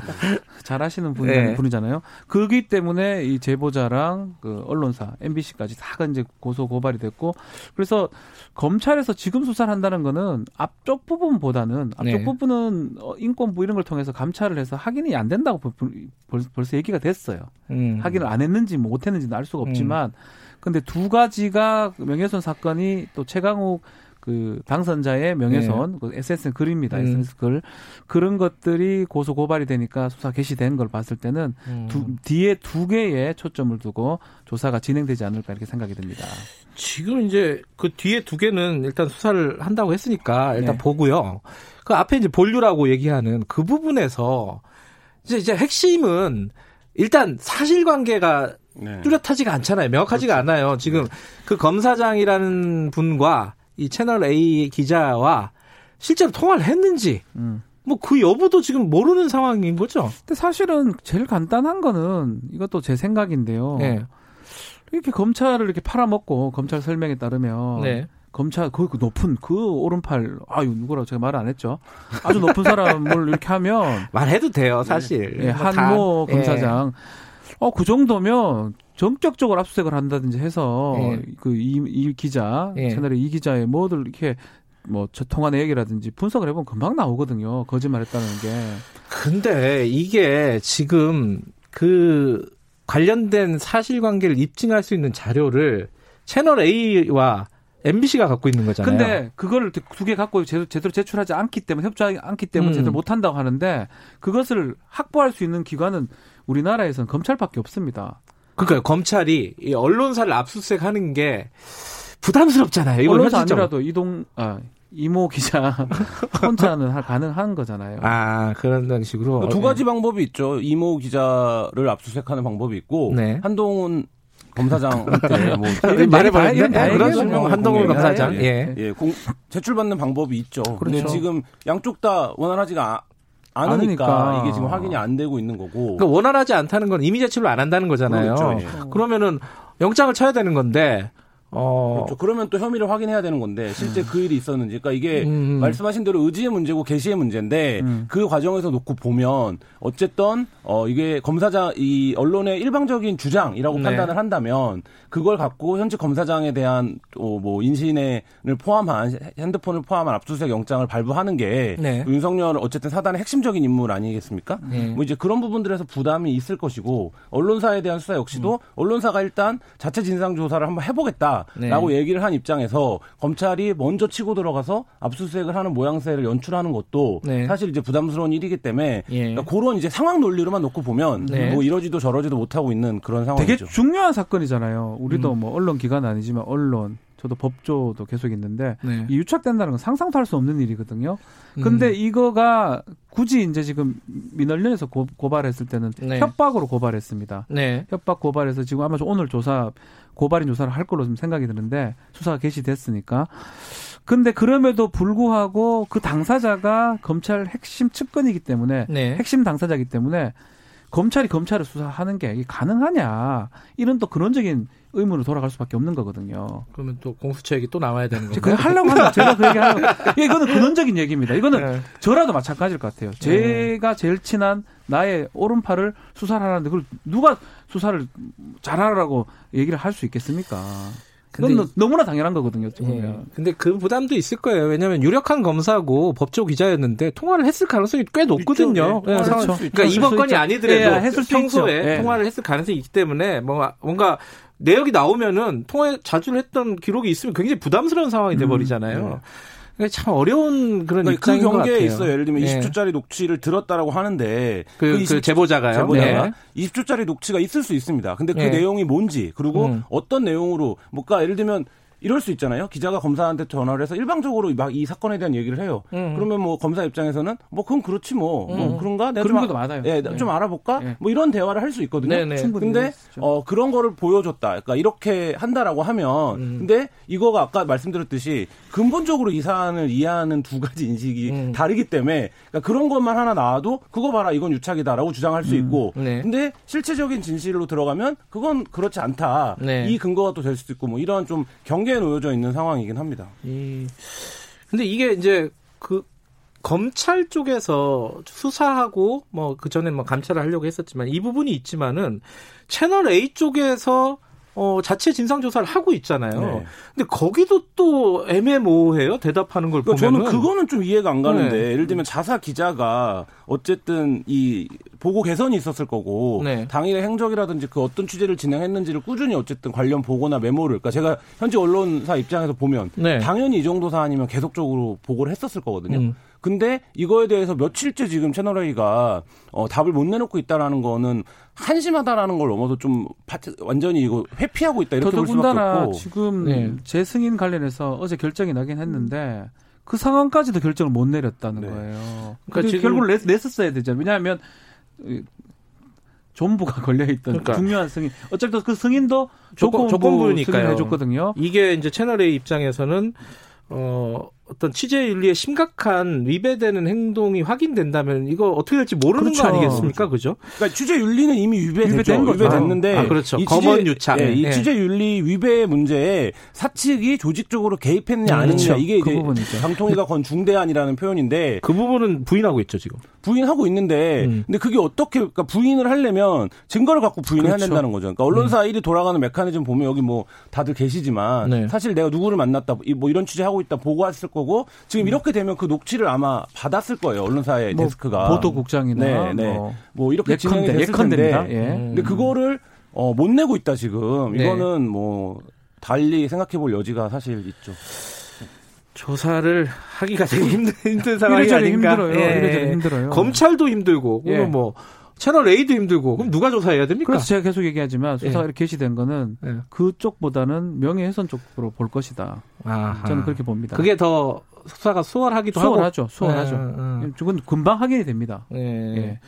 잘 아시는 분이, 네. 분이잖아요. 그렇기 때문에 이 제보자랑 그 언론사, 엠비씨까지 다가 이제 고소 고발이 됐고 그래서 검찰에서 지금 수사를 한다는 거는 앞쪽 부분보다는 앞쪽 네. 부분은 인권부 이런 걸 통해서 감찰을 해서 확인이 안 된다고 벌써 얘기가 됐어요. 음. 확인을 안 했는지 못 했는지 알 수가 없지만, 음. 근데 두 가지가 명예훼손 사건이 또 최강욱 그 당선자의 명예훼손, 네. 그 에스엔에스 글입니다. 음. 에스엔에스 글. 그런 것들이 고소 고발이 되니까 수사 개시된 걸 봤을 때는 음. 두, 뒤에 두 개의 초점을 두고 조사가 진행되지 않을까 이렇게 생각이 듭니다. 지금 이제 그 뒤에 두 개는 일단 수사를 한다고 했으니까 일단 네. 보고요. 그 앞에 이제 본류라고 얘기하는 그 부분에서 이제, 이제 핵심은 일단 사실관계가 네. 뚜렷하지가 않잖아요. 명확하지가 그렇지. 않아요. 지금 네. 그 검사장이라는 분과 이 채널A 기자와 실제로 통화를 했는지 음. 뭐 그 여부도 지금 모르는 상황인 거죠. 근데 사실은 제일 간단한 거는 이것도 제 생각인데요. 네. 이렇게 검찰을 이렇게 팔아먹고 검찰 설명에 따르면 네. 검찰 그 높은 그 오른팔 아유 누구라고 제가 말을 안 했죠. 아주 높은 사람을 이렇게 하면 말해도 돼요. 사실. 네. 네. 한모 검사장. 네. 어, 그 정도면 전격적으로 압수수색을 한다든지 해서 예. 그 이, 이 기자, 예. 채널에 이 기자의 뭐들 이렇게 뭐 저 통화의 얘기라든지 분석을 해보면 금방 나오거든요. 거짓말했다는 게. 근데 이게 지금 그 관련된 사실관계를 입증할 수 있는 자료를 채널A와 엠비씨가 갖고 있는 거잖아요. 근데 그걸 두 개 갖고 제대로 제출하지 않기 때문에 협조하지 않기 때문에 음. 제대로 못한다고 하는데 그것을 확보할 수 있는 기관은 우리나라에서는 검찰밖에 없습니다. 그러니까 검찰이 이 언론사를 압수수색하는 게 부담스럽잖아요. 이걸 언론사 아니라도 이동 아, 이모 기자 혼자는 가능한 거잖아요. 아, 그런 식으로 두 가지 방법이 있죠. 이모 기자를 압수수색하는 방법이 있고 네. 한동훈 검사장한테 뭐 말해봐야 그런 설명 한동훈 검사장 예, 예. 공, 제출받는 방법이 있죠. 그런데 그렇죠. 지금 양쪽 다 원활하지가 않으니까 아니니까. 이게 지금 확인이 안 되고 있는 거고. 그러니까 원활하지 않다는 건 이미 제출을 안 한다는 거잖아요. 그렇죠. 예. 그러면은 영장을 쳐야 되는 건데. 어. 그렇죠. 그러면 또 혐의를 확인해야 되는 건데 실제 음. 그 일이 있었는지. 그러니까 이게 음. 말씀하신 대로 의지의 문제고 개시의 문제인데 음. 그 과정에서 놓고 보면 어쨌든 어 이게 검사장 이 언론의 일방적인 주장이라고 네. 판단을 한다면 그걸 갖고 현직 검사장에 대한 어 뭐 인신을 포함한 핸드폰을 포함한 압수수색 영장을 발부하는 게 네. 윤석열 어쨌든 사단의 핵심적인 인물 아니겠습니까? 네. 뭐 이제 그런 부분들에서 부담이 있을 것이고 언론사에 대한 수사 역시도 음. 언론사가 일단 자체 진상 조사를 한번 해보겠다. 네. 라고 얘기를 한 입장에서 검찰이 먼저 치고 들어가서 압수수색을 하는 모양새를 연출하는 것도 네. 사실 이제 부담스러운 일이기 때문에 예. 그러니까 그런 이제 상황 논리로만 놓고 보면 네. 뭐 이러지도 저러지도 못하고 있는 그런 상황이죠. 되게 중요한 사건이잖아요. 우리도 음. 뭐 언론 기관은 아니지만 언론 저도 법조도 계속 있는데 네. 이 유착된다는 건 상상도 할 수 없는 일이거든요. 근데 음. 이거가 굳이 이제 지금 민원련에서 고, 고발했을 때는 네. 협박으로 고발했습니다. 네. 협박 고발해서 지금 아마 오늘 조사 고발인 조사를 할 걸로 좀 생각이 드는데 수사가 개시됐으니까. 근데 그럼에도 불구하고 그 당사자가 검찰 핵심 측근이기 때문에 네. 핵심 당사자이기 때문에 검찰이 검찰을 수사하는 게 가능하냐 이런 또 근원적인 의문으로 돌아갈 수밖에 없는 거거든요. 그러면 또 공수처 얘기 또 나와야 되는 거죠. 그냥 하려고 하면 제가 그 얘기 하려고. 이거는 근원적인 얘기입니다. 이거는 네. 저라도 마찬가지일 것 같아요. 제가 제일 친한 나의 오른팔을 수사를 하는데 그걸 누가 수사를 잘하라고 얘기를 할 수 있겠습니까? 그건 근데, 너무나 당연한 거거든요. 예. 근데 그 부담도 있을 거예요. 왜냐하면 유력한 검사고 법조 기자였는데 통화를 했을 가능성이 꽤 높거든요. 예, 그렇죠. 그러니까 이번 건이 아니더라도 예, 했을 평소에 예. 통화를 했을 가능성이 있기 때문에 뭔가, 뭔가 내역이 나오면은 통화 자주 했던 기록이 있으면 굉장히 부담스러운 상황이 돼버리잖아요. 음, 네. 참 어려운 그런 그러니까 입장인 그 경계에 있어. 예를 들면 네. 이십 초짜리 녹취를 들었다라고 하는데 그, 그, 이십, 그 제보자가요. 제보자가 네. 이십 초짜리 녹취가 있을 수 있습니다. 근데 그 네. 내용이 뭔지 그리고 음. 어떤 내용으로 뭔가 예를 들면 이럴 수 있잖아요. 기자가 검사한테 전화를 해서 일방적으로 막 이 사건에 대한 얘기를 해요. 음. 그러면 뭐 검사 입장에서는 뭐 그건 그렇지 뭐, 음. 뭐 그런가? 내가 그런 좀 것도 아, 많아요. 예, 네. 좀 알아볼까? 네. 뭐 이런 대화를 할 수 있거든요. 네, 네. 근데 어, 그런 거를 보여줬다. 그러니까 이렇게 한다라고 하면 음. 근데 이거가 아까 말씀드렸듯이 근본적으로 이 사안을 이해하는 두 가지 인식이 음. 다르기 때문에 그러니까 그런 것만 하나 나와도 그거 봐라 이건 유착이다라고 주장할 수 음. 있고 네. 근데 실체적인 진실로 들어가면 그건 그렇지 않다. 네. 이 근거가 또 될 수도 있고 뭐 이런 좀 경계 놓여져 있는 상황이긴 합니다. 음. 근데 이게 이제 그 검찰 쪽에서 수사하고 뭐 그 전에 뭐 감찰을 하려고 했었지만 이 부분이 있지만은 채널A 쪽에서 어 자체 진상 조사를 하고 있잖아요. 네. 근데 거기도 또 애매모호해요. 대답하는 걸 그러니까 보면은. 저는 그거는 좀 이해가 안 가는데 네. 예를 들면 자사 기자가 어쨌든 이 보고 개선이 있었을 거고 네. 당일의 행적이라든지 그 어떤 취재를 진행했는지를 꾸준히 어쨌든 관련 보고나 메모를 그러니까 제가 현지 언론사 입장에서 보면 네. 당연히 이 정도 사안이면 계속적으로 보고를 했었을 거거든요. 음. 근데 이거에 대해서 며칠째 지금 채널A가 어, 답을 못 내놓고 있다라는 거는 한심하다라는 걸 넘어서 좀 파트, 완전히 이거 회피하고 있다 이렇게 볼 수밖에 없고. 지금 네. 재승인 관련해서 어제 결정이 나긴 했는데 그 상황까지도 결정을 못 내렸다는 네. 거예요. 그러니까 결국은 냈, 냈었어야 되잖아요. 왜냐하면 전부가 걸려있던 그러니까. 중요한 승인. 어쨌든 그 승인도 조건, 조건부니까요. 해줬거든요. 이게 이제 채널A 입장에서는 어, 어떤 취재윤리에 심각한 위배되는 행동이 확인된다면 이거 어떻게 될지 모르는 그렇죠. 거 아니겠습니까? 그죠? 그러니까 취재윤리는 이미 위배됐죠. 위배된 거죠. 위배됐는데. 아, 그렇죠. 이 검언 유착. 예, 네. 이 취재윤리 위배 문제에 사측이 조직적으로 개입했느냐 음, 아니냐. 그렇죠. 이게 그 이제 방통위가 건 중대안이라는 표현인데. 그 부분은 부인하고 있죠, 지금. 부인하고 있는데. 음. 근데 그게 어떻게, 그러니까 부인을 하려면 증거를 갖고 부인을 그렇죠. 해야 된다는 거죠. 그러니까 언론사 일이 음. 돌아가는 메커니즘 보면 여기 뭐 다들 계시지만. 네. 사실 내가 누구를 만났다, 뭐 이런 취재하고 있다 보고했을 거 고 지금 이렇게 되면 그 녹취를 아마 받았을 거예요. 언론사의 뭐 데스크가 보도국장이나 네, 네. 뭐, 뭐 이렇게 예컨대, 진행이 됐을 텐데 예. 근데 그거를 어, 못 내고 있다 지금 네. 이거는 뭐 달리 생각해볼 여지가 사실 있죠. 조사를 하기가 되게 힘든, 힘든 상황이 아닌가. 힘들어요. 예. 힘들어요. 검찰도 힘들고 예. 뭐 채널A도 힘들고 그럼 누가 조사해야 됩니까? 그래서 제가 계속 얘기하지만 수사가 예. 개시된 거는 예. 그쪽보다는 명예훼손 쪽으로 볼 것이다. 아하. 저는 그렇게 봅니다. 그게 더 수사가 수월하기도 수월하죠. 하고. 수월하죠. 수월하죠. 그건 금방 확인이 됩니다. 예. 예.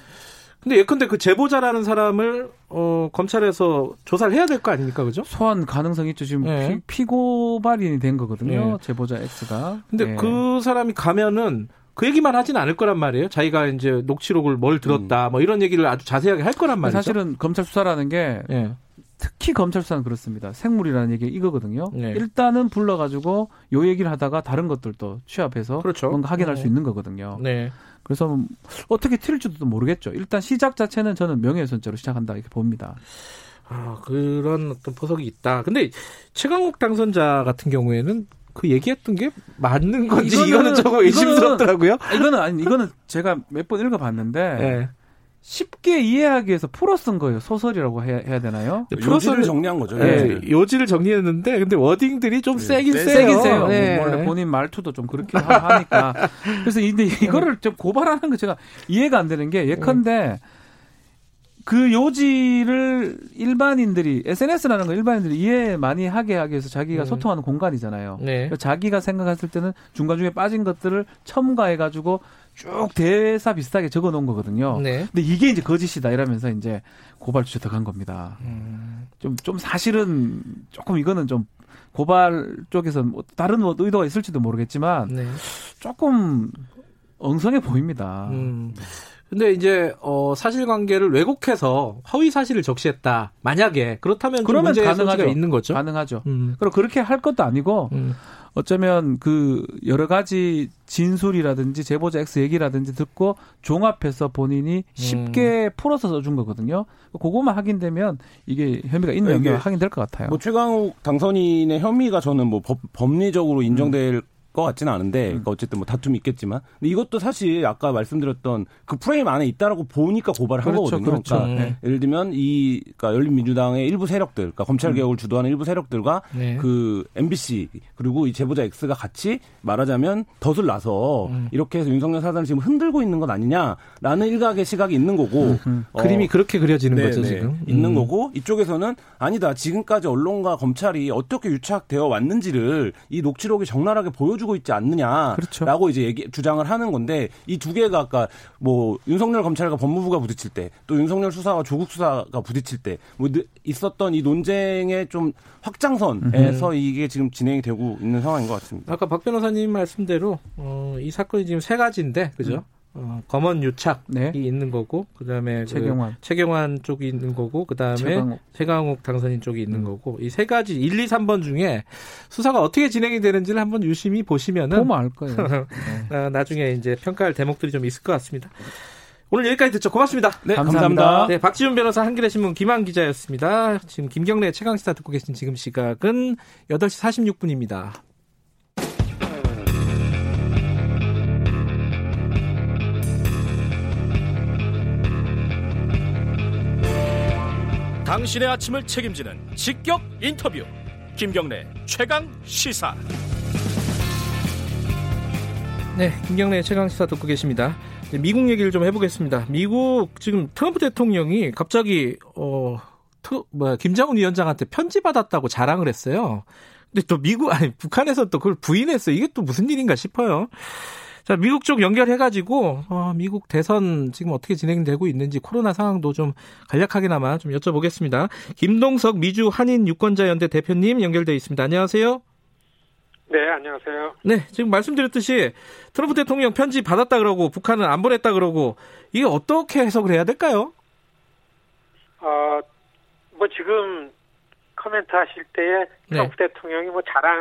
근데 예컨대 그 제보자라는 사람을 어, 검찰에서 조사를 해야 될 거 아닙니까, 그죠? 소환 가능성이 있죠. 지금 예. 피, 피고발인이 된 거거든요. 예. 제보자 X가. 근데 예. 그 사람이 가면은 그 얘기만 하진 않을 거란 말이에요. 자기가 이제 녹취록을 뭘 들었다, 음. 뭐 이런 얘기를 아주 자세하게 할 거란 말이죠. 사실은 검찰 수사라는 게 예. 특히 검찰 수사는 그렇습니다. 생물이라는 얘기 이거거든요. 예. 일단은 불러가지고 요 얘기를 하다가 다른 것들도 취합해서 그렇죠. 뭔가 확인할 네. 수 있는 거거든요. 네. 그래서 어떻게 튈지도 모르겠죠. 일단 시작 자체는 저는 명예훼손죄로 시작한다 이렇게 봅니다. 아, 그런 어떤 포석이 있다. 근데 최강욱 당선자 같은 경우에는 그 얘기했던 게 맞는 건지 이거는, 이거는 저거 의심스럽더라고요. 이거는, 이거는 아니 이거는 제가 몇 번 읽어봤는데 네. 쉽게 이해하기 위해서 풀어 쓴 거예요. 소설이라고 해야, 해야 되나요? 네, 요지를 정리한 거죠. 네, 요지를. 요지를 정리했는데 근데 워딩들이 좀 네, 세긴 세요. 세긴 세요. 네. 뭐 원래 본인 말투도 좀 그렇게 하니까. 그래서 근데 이거를 좀 고발하는 거 제가 이해가 안 되는 게 예컨대 그 요지를 일반인들이 에스엔에스라는 거 일반인들이 이해 많이 하게 하기 위해서 자기가 네. 소통하는 공간이잖아요. 네. 그러니까 자기가 생각했을 때는 중간중에 빠진 것들을 첨가해가지고 쭉 대사 비슷하게 적어놓은 거거든요. 네. 근데 이게 이제 거짓이다 이러면서 이제 고발 취재 들어간 겁니다. 음. 좀, 좀 사실은 조금 이거는 좀 고발 쪽에서 뭐 다른 의도가 있을지도 모르겠지만 네. 조금 엉성해 보입니다. 음. 근데 이제 어 사실관계를 왜곡해서 허위 사실을 적시했다. 만약에 그렇다면 좀 문제의 소지가 있는 거죠. 가능하죠. 음. 그럼 그렇게 할 것도 아니고 음. 어쩌면 그 여러 가지 진술이라든지 제보자 X 얘기라든지 듣고 종합해서 본인이 쉽게 음. 풀어서 써준 거거든요. 그거만 확인되면 이게 혐의가 있는 혐의가 확인될 것 같아요. 뭐 최강욱 당선인의 혐의가 저는 뭐 법, 법리적으로 인정될. 음. 것 같지는 않은데, 그러니까 어쨌든 뭐 다툼이 있겠지만, 근데 이것도 사실 아까 말씀드렸던 그 프레임 안에 있다라고 보니까 고발을 한 그렇죠, 거거든요. 그렇죠. 그러니까 네. 예를 들면 이 그러니까 열린민주당의 일부 세력들, 그러니까 검찰 개혁을 음. 주도하는 일부 세력들과 네. 그 엠비씨 그리고 이 제보자 X가 같이 말하자면 덫을 놔서 음. 이렇게 해서 윤석열 사단을 지금 흔들고 있는 건 아니냐라는 일각의 시각이 있는 거고 음. 어, 그림이 그렇게 그려지는 네, 거죠 네, 지금 음. 있는 거고 이쪽에서는 아니다 지금까지 언론과 검찰이 어떻게 유착되어 왔는지를 이 녹취록이 적나라하게 보여주. 주고 있지 않느냐라고 그렇죠. 이제 얘기, 주장을 하는 건데 이 두 개가 아까 뭐 윤석열 검찰과 법무부가 부딪힐 때 또 윤석열 수사와 조국 수사가 부딪힐 때 뭐 있었던 이 논쟁의 좀 확장선에서 음. 이게 지금 진행이 되고 있는 상황인 것 같습니다. 아까 박 변호사님 말씀대로 어, 이 사건이 지금 세 가지인데 그죠? 음. 어, 검언 유착이 네. 있는 거고 그다음에 최경환 그, 최경환 쪽이 있는 거고 그다음에 최강욱, 최강욱 당선인 쪽이 있는 음. 거고 이 세 가지 일, 이, 삼 번 중에 수사가 어떻게 진행이 되는지를 한번 유심히 보시면은 보면 알 거예요. 네. 나중에 이제 평가할 대목들이 좀 있을 것 같습니다. 오늘 여기까지 듣죠. 고맙습니다. 네, 감사합니다. 감사합니다. 네, 박지훈 변호사, 한겨레 신문 김한 기자였습니다. 지금 김경래 최강 시사 듣고 계신 지금 시각은 여덟 시 사십육 분입니다. 당신의 아침을 책임지는 직격 인터뷰 김경래 최강 시사. 네, 김경래 최강 시사 듣고 계십니다. 이제 미국 얘기를 좀 해보겠습니다. 미국 지금 트럼프 대통령이 갑자기 어, 트, 뭐야, 김정은 위원장한테 편지 받았다고 자랑을 했어요. 근데 또 미국 아니 북한에서 또 그걸 부인했어요. 이게 또 무슨 일인가 싶어요. 자, 미국 쪽 연결해가지고, 어, 미국 대선 지금 어떻게 진행되고 있는지 코로나 상황도 좀 간략하게나마 좀 여쭤보겠습니다. 김동석 미주 한인 유권자연대 대표님 연결되어 있습니다. 안녕하세요. 네, 안녕하세요. 네, 지금 말씀드렸듯이 트럼프 대통령 편지 받았다 그러고 북한은 안 보냈다 그러고 이게 어떻게 해석을 해야 될까요? 어, 뭐 지금 코멘트 하실 때에 트럼프 네. 대통령이 뭐 자랑,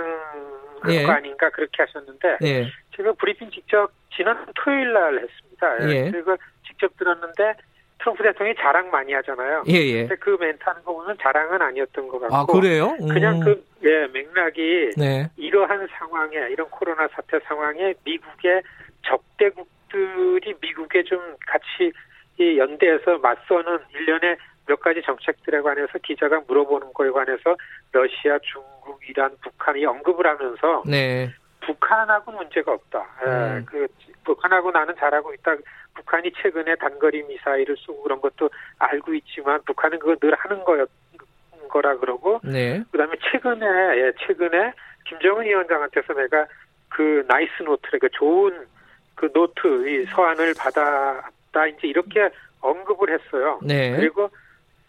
그런 예. 거 아닌가 그렇게 하셨는데 예. 제가 브리핑 직접 지난 토요일 날 했습니다. 예. 그걸 직접 들었는데 트럼프 대통령이 자랑 많이 하잖아요. 예예. 근데 그 멘트하는 거 보면 자랑은 아니었던 것 같고. 아 그래요? 음. 그냥 그 예, 맥락이 네. 이러한 상황에 이런 코로나 사태 상황에 미국의 적대국들이 미국에 좀 같이 이 연대해서 맞서는 일련의 몇 가지 정책들에 관해서 기자가 물어보는 거에 관해서 러시아, 중국, 이란, 북한이 언급을 하면서 네. 북한하고 문제가 없다. 음. 에, 그 북한하고 나는 잘하고 있다. 북한이 최근에 단거리 미사일을 쏘고 그런 것도 알고 있지만 북한은 그걸 늘 하는 거였, 거라 그러고 네. 그다음에 최근에 예, 최근에 김정은 위원장한테서 내가 그 나이스 노트를 그 좋은 그 노트 이 서한을 받았다 이제 이렇게 언급을 했어요. 네. 그리고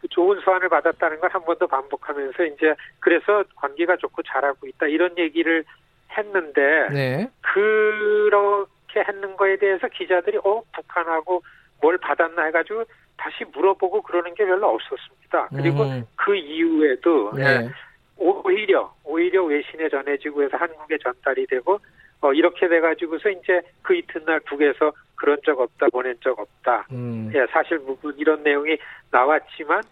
그 좋은 서한을 받았다는 걸 한 번 더 반복하면서 이제 그래서 관계가 좋고 잘하고 있다 이런 얘기를 했는데 네. 그렇게 했는 거에 대해서 기자들이 어 북한하고 뭘 받았나 해가지고 다시 물어보고 그러는 게 별로 없었습니다. 그리고 음. 그 이후에도 네. 오히려 오히려 외신에 전해지고 해서 한국에 전달이 되고 어, 이렇게 돼가지고서 이제 그 이튿날 북에서 그런 적 없다, 보낸 적 없다. 음. 예, 사실 무슨 이런 내용이 나왔지만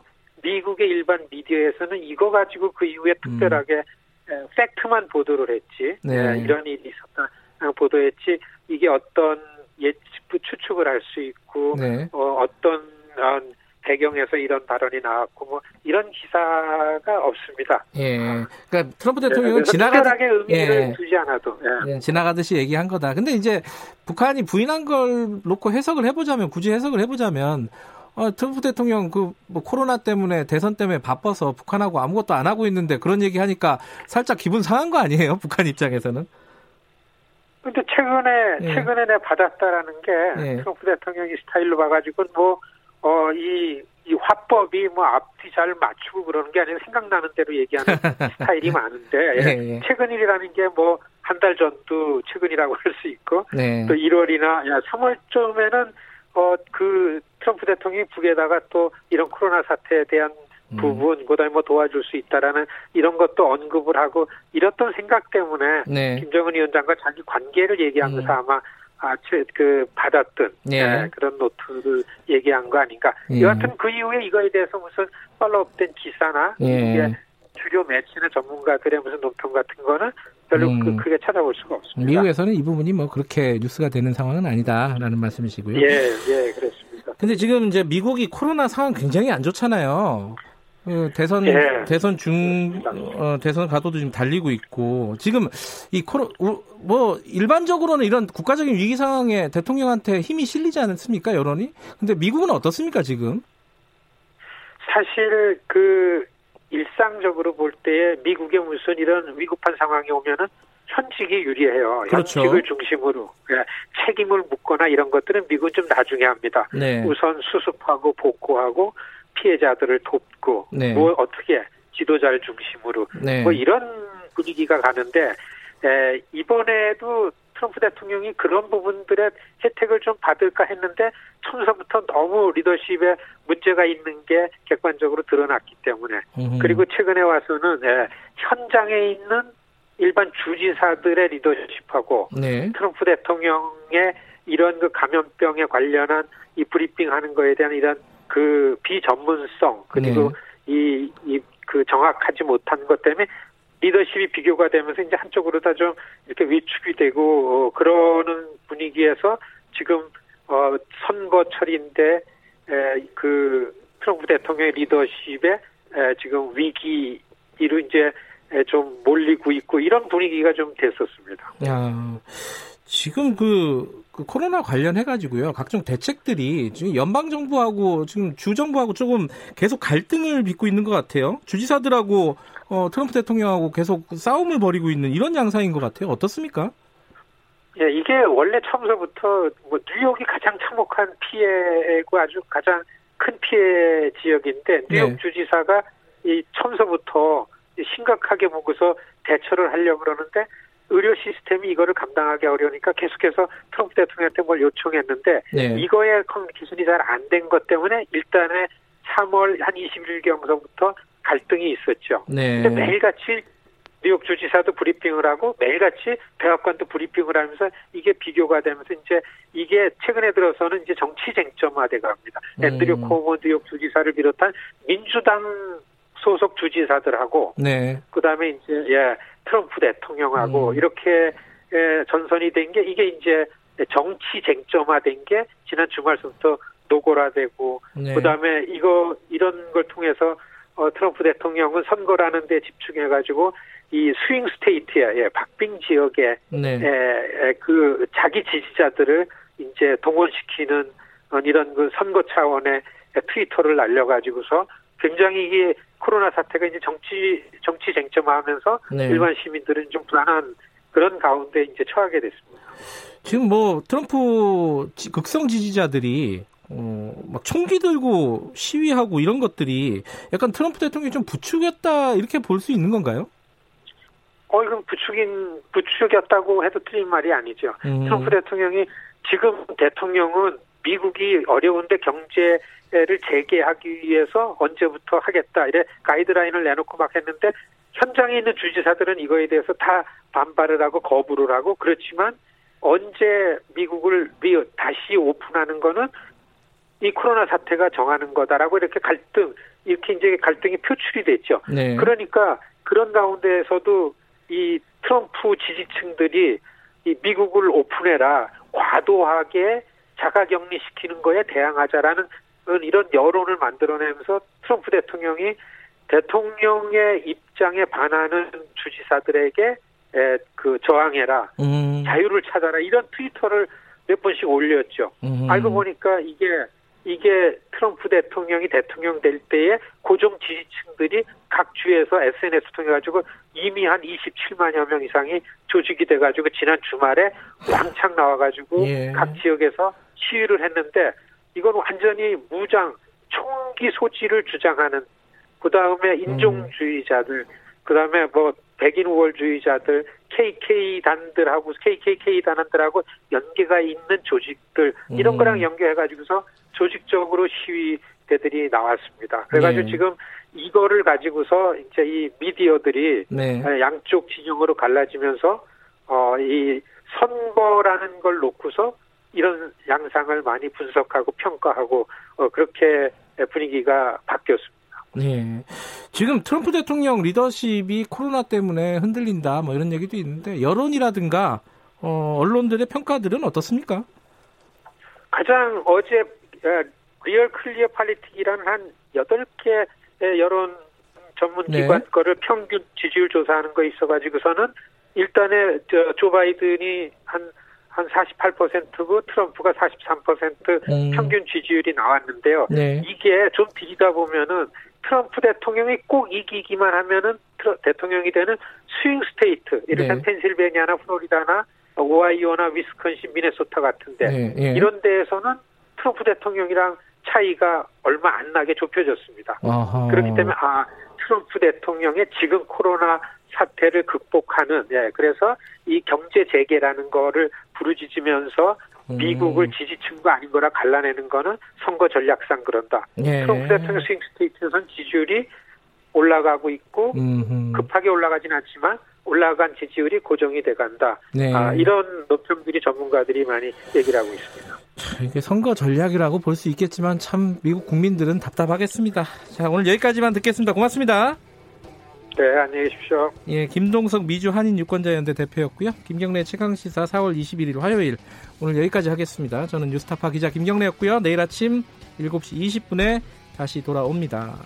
미국의 일반 미디어에서는 이거 가지고 그 이후에 특별하게 음. 팩트만 보도를 했지 네. 예, 이런 일이 있었다 보도했지 이게 어떤 예측 추측을 할 수 있고 네. 어, 어떤 배경에서 이런 발언이 나왔고 뭐 이런 기사가 없습니다. 예, 그러니까 트럼프 대통령은 네, 지나가듯이 의미를 예. 두지 않아도 예. 예, 지나가듯이 얘기한 거다. 근데 이제 북한이 부인한 걸 놓고 해석을 해보자면 굳이 해석을 해보자면 어, 트럼프 대통령 그 뭐 코로나 때문에 대선 때문에 바빠서 북한하고 아무것도 안 하고 있는데 그런 얘기 하니까 살짝 기분 상한 거 아니에요? 북한 입장에서는? 근데 최근에 예. 최근에 내 받았다라는 게 예. 트럼프 대통령이 스타일로 봐가지고 뭐 어, 이, 이 화법이 뭐 앞뒤 잘 맞추고 그러는 게 아니라 생각나는 대로 얘기하는 스타일이 많은데, 예, 예. 최근이라는 게 뭐 한 달 전도 최근이라고 할 수 있고, 네. 또 일월이나 야, 삼월쯤에는 어, 그 트럼프 대통령이 북에다가 또 이런 코로나 사태에 대한 음. 부분, 그 다음에 뭐 도와줄 수 있다라는 이런 것도 언급을 하고, 이랬던 생각 때문에, 네. 김정은 위원장과 자기 관계를 얘기하면서 음. 아마 아, 그 받았던 예. 네, 그런 노트를 얘기한 거 아닌가. 예. 여하튼 그 이후에 이거에 대해서 무슨 팔로우업된 기사나 예. 주요 매체나 전문가들의 무슨 논평 같은 거는 별로 음. 크게 찾아볼 수가 없습니다. 미국에서는 이 부분이 뭐 그렇게 뉴스가 되는 상황은 아니다라는 말씀이시고요. 예, 예, 그렇습니다. 근데 지금 이제 미국이 코로나 상황 굉장히 안 좋잖아요. 그 대선 예. 대선 중 어, 대선 가도도 지금 달리고 있고 지금 이 코로 뭐 일반적으로는 이런 국가적인 위기 상황에 대통령한테 힘이 실리지 않습니까 여론이? 근데 미국은 어떻습니까 지금? 사실 그 일상적으로 볼 때에 미국의 무슨 이런 위급한 상황이 오면은 현직이 유리해요. 그렇죠. 현직을 중심으로 책임을 묻거나 이런 것들은 미국은 좀 나중에 합니다. 네. 우선 수습하고 복구하고. 피해자들을 돕고 네. 뭐 어떻게 지도자를 중심으로 네. 뭐 이런 분위기가 가는데 에, 이번에도 트럼프 대통령이 그런 부분들의 혜택을 좀 받을까 했는데 처음서부터 너무 리더십에 문제가 있는 게 객관적으로 드러났기 때문에 음흠. 그리고 최근에 와서는 에, 현장에 있는 일반 주지사들의 리더십하고 네. 트럼프 대통령의 이런 그 감염병에 관련한 이 브리핑하는 거에 대한 이런 그 비전문성 그리고 네. 이 이 그 정확하지 못한 것 때문에 리더십이 비교가 되면서 이제 한쪽으로 다 좀 이렇게 위축이 되고 어, 그러는 분위기에서 지금 어, 선거철인데 에, 그 트럼프 대통령의 리더십에 에, 지금 위기로 이제 에, 좀 몰리고 있고 이런 분위기가 좀 됐었습니다. 야, 지금 그. 그 코로나 관련해가지고요. 각종 대책들이 지금 연방정부하고 지금 주정부하고 조금 계속 갈등을 빚고 있는 것 같아요. 주지사들하고 어, 트럼프 대통령하고 계속 싸움을 벌이고 있는 이런 양상인 것 같아요. 어떻습니까? 예, 이게 원래 처음서부터 뭐 뉴욕이 가장 참혹한 피해고 아주 가장 큰 피해 지역인데 뉴욕 네. 주지사가 이 처음서부터 심각하게 보고서 대처를 하려고 그러는데 의료 시스템이 이거를 감당하기 어려우니까 계속해서 트럼프 대통령한테 뭘 요청했는데 네. 이거에 기준이 잘 안 된 것 때문에 일단은 삼월 한 이십일경서부터 갈등이 있었죠. 네. 근데 매일같이 뉴욕 주지사도 브리핑을 하고 매일같이 백악관도 브리핑을 하면서 이게 비교가 되면서 이제 이게 최근에 들어서는 이제 정치 쟁점화돼가 갑니다. 음. 앤드류 코모 뉴욕 주지사를 비롯한 민주당 소속 주지사들하고 네. 그다음에 이제 예. 트럼프 대통령하고 음. 이렇게 전선이 된 게 이게 이제 정치 쟁점화된 게 지난 주말부터 노골화되고 네. 그다음에 이거 이런 걸 통해서 트럼프 대통령은 선거라는 데 집중해가지고 이 스윙 스테이트에 박빙 지역에 네. 그 자기 지지자들을 이제 동원시키는 이런 그 선거 차원의 트위터를 날려가지고서 굉장히 이게 코로나 사태가 이제 정치 정치 쟁점화하면서 네. 일반 시민들은 좀 불안한 그런 가운데 이제 처하게 됐습니다. 지금 뭐 트럼프 극성 지지자들이 어, 막 총기 들고 시위하고 이런 것들이 약간 트럼프 대통령이 좀 부추겼다 이렇게 볼 수 있는 건가요? 어, 이건 부추긴, 부추겼다고 해도 틀린 말이 아니죠. 음. 트럼프 대통령이 지금 대통령은 미국이 어려운데 경제를 재개하기 위해서 언제부터 하겠다 이래 가이드라인을 내놓고 막 했는데 현장에 있는 주지사들은 이거에 대해서 다 반발을 하고 거부를 하고 그렇지만 언제 미국을 다시 오픈하는 거는 이 코로나 사태가 정하는 거다라고 이렇게 갈등, 이렇게 이제 갈등이 표출이 됐죠. 네. 그러니까 그런 가운데에서도 이 트럼프 지지층들이 이 미국을 오픈해라, 과도하게 자가격리시키는 거에 대항하자라는 이런 여론을 만들어내면서 트럼프 대통령이 대통령의 입장에 반하는 주지사들에게 그 저항해라, 음. 자유를 찾아라 이런 트위터를 몇 번씩 올렸죠. 음. 알고 보니까 이게 이게 트럼프 대통령이 대통령 될 때에 고정 지지층들이 각 주에서 에스엔에스 통해가지고 이미 한 이십칠만여 명 이상이 조직이 돼가지고 지난 주말에 왕창 나와가지고 예. 각 지역에서 시위를 했는데 이건 완전히 무장, 총기 소지를 주장하는 그 다음에 인종주의자들, 그 다음에 뭐 백인 우월주의자들, 케이케이단들하고 케이케이케이단들하고 연계가 있는 조직들 이런 거랑 연계해가지고서 조직적으로 시위대들이 나왔습니다. 그래가지고 네. 지금 이거를 가지고서 이제 이 미디어들이 네. 양쪽 진영으로 갈라지면서 어, 이 선거라는 걸 놓고서 이런 양상을 많이 분석하고 평가하고 어, 그렇게 분위기가 바뀌었습니다. 네. 지금 트럼프 대통령 리더십이 코로나 때문에 흔들린다 뭐 이런 얘기도 있는데 여론이라든가 어, 언론들의 평가들은 어떻습니까? 가장 어제 리얼 클리어 팔리틱이라는 한 여덟 개의 여론 전문기관 네. 거를 평균 지지율 조사하는 거 있어가지고서는 일단에 조 바이든이 한, 한 사십팔 퍼센트고 트럼프가 사십삼 퍼센트 음. 평균 지지율이 나왔는데요. 네. 이게 좀 뒤지다 보면은 트럼프 대통령이 꼭 이기기만 하면은 대통령이 되는 스윙 스테이트, 이를테면 네. 펜실베니아나 플로리다나 오하이오나 위스콘신, 미네소타 같은데 네. 네. 이런 데에서는 트럼프 대통령이랑 차이가 얼마 안 나게 좁혀졌습니다. 아하. 그렇기 때문에 아 트럼프 대통령의 지금 코로나 사태를 극복하는 예, 그래서 이 경제 재개라는 거를 부르짖으면서 음. 미국을 지지층과 아닌 거라 갈라내는 거는 선거 전략상 그런다. 예. 트럼프 대통령 스윙 스테이트에서는 지지율이 올라가고 있고 음흠. 급하게 올라가진 않지만 올라간 지지율이 고정이 돼간다. 네. 아, 이런 논평들이 전문가들이 많이 얘기를 하고 있습니다. 자, 이게 선거 전략이라고 볼 수 있겠지만 참 미국 국민들은 답답하겠습니다. 자, 오늘 여기까지만 듣겠습니다. 고맙습니다. 네, 안녕히 계십시오. 예, 김동석 미주 한인 유권자연대 대표였고요. 김경래 최강시사 사월 이십일일 화요일 오늘 여기까지 하겠습니다. 저는 뉴스타파 기자 김경래였고요. 내일 아침 일곱 시 이십 분에 다시 돌아옵니다.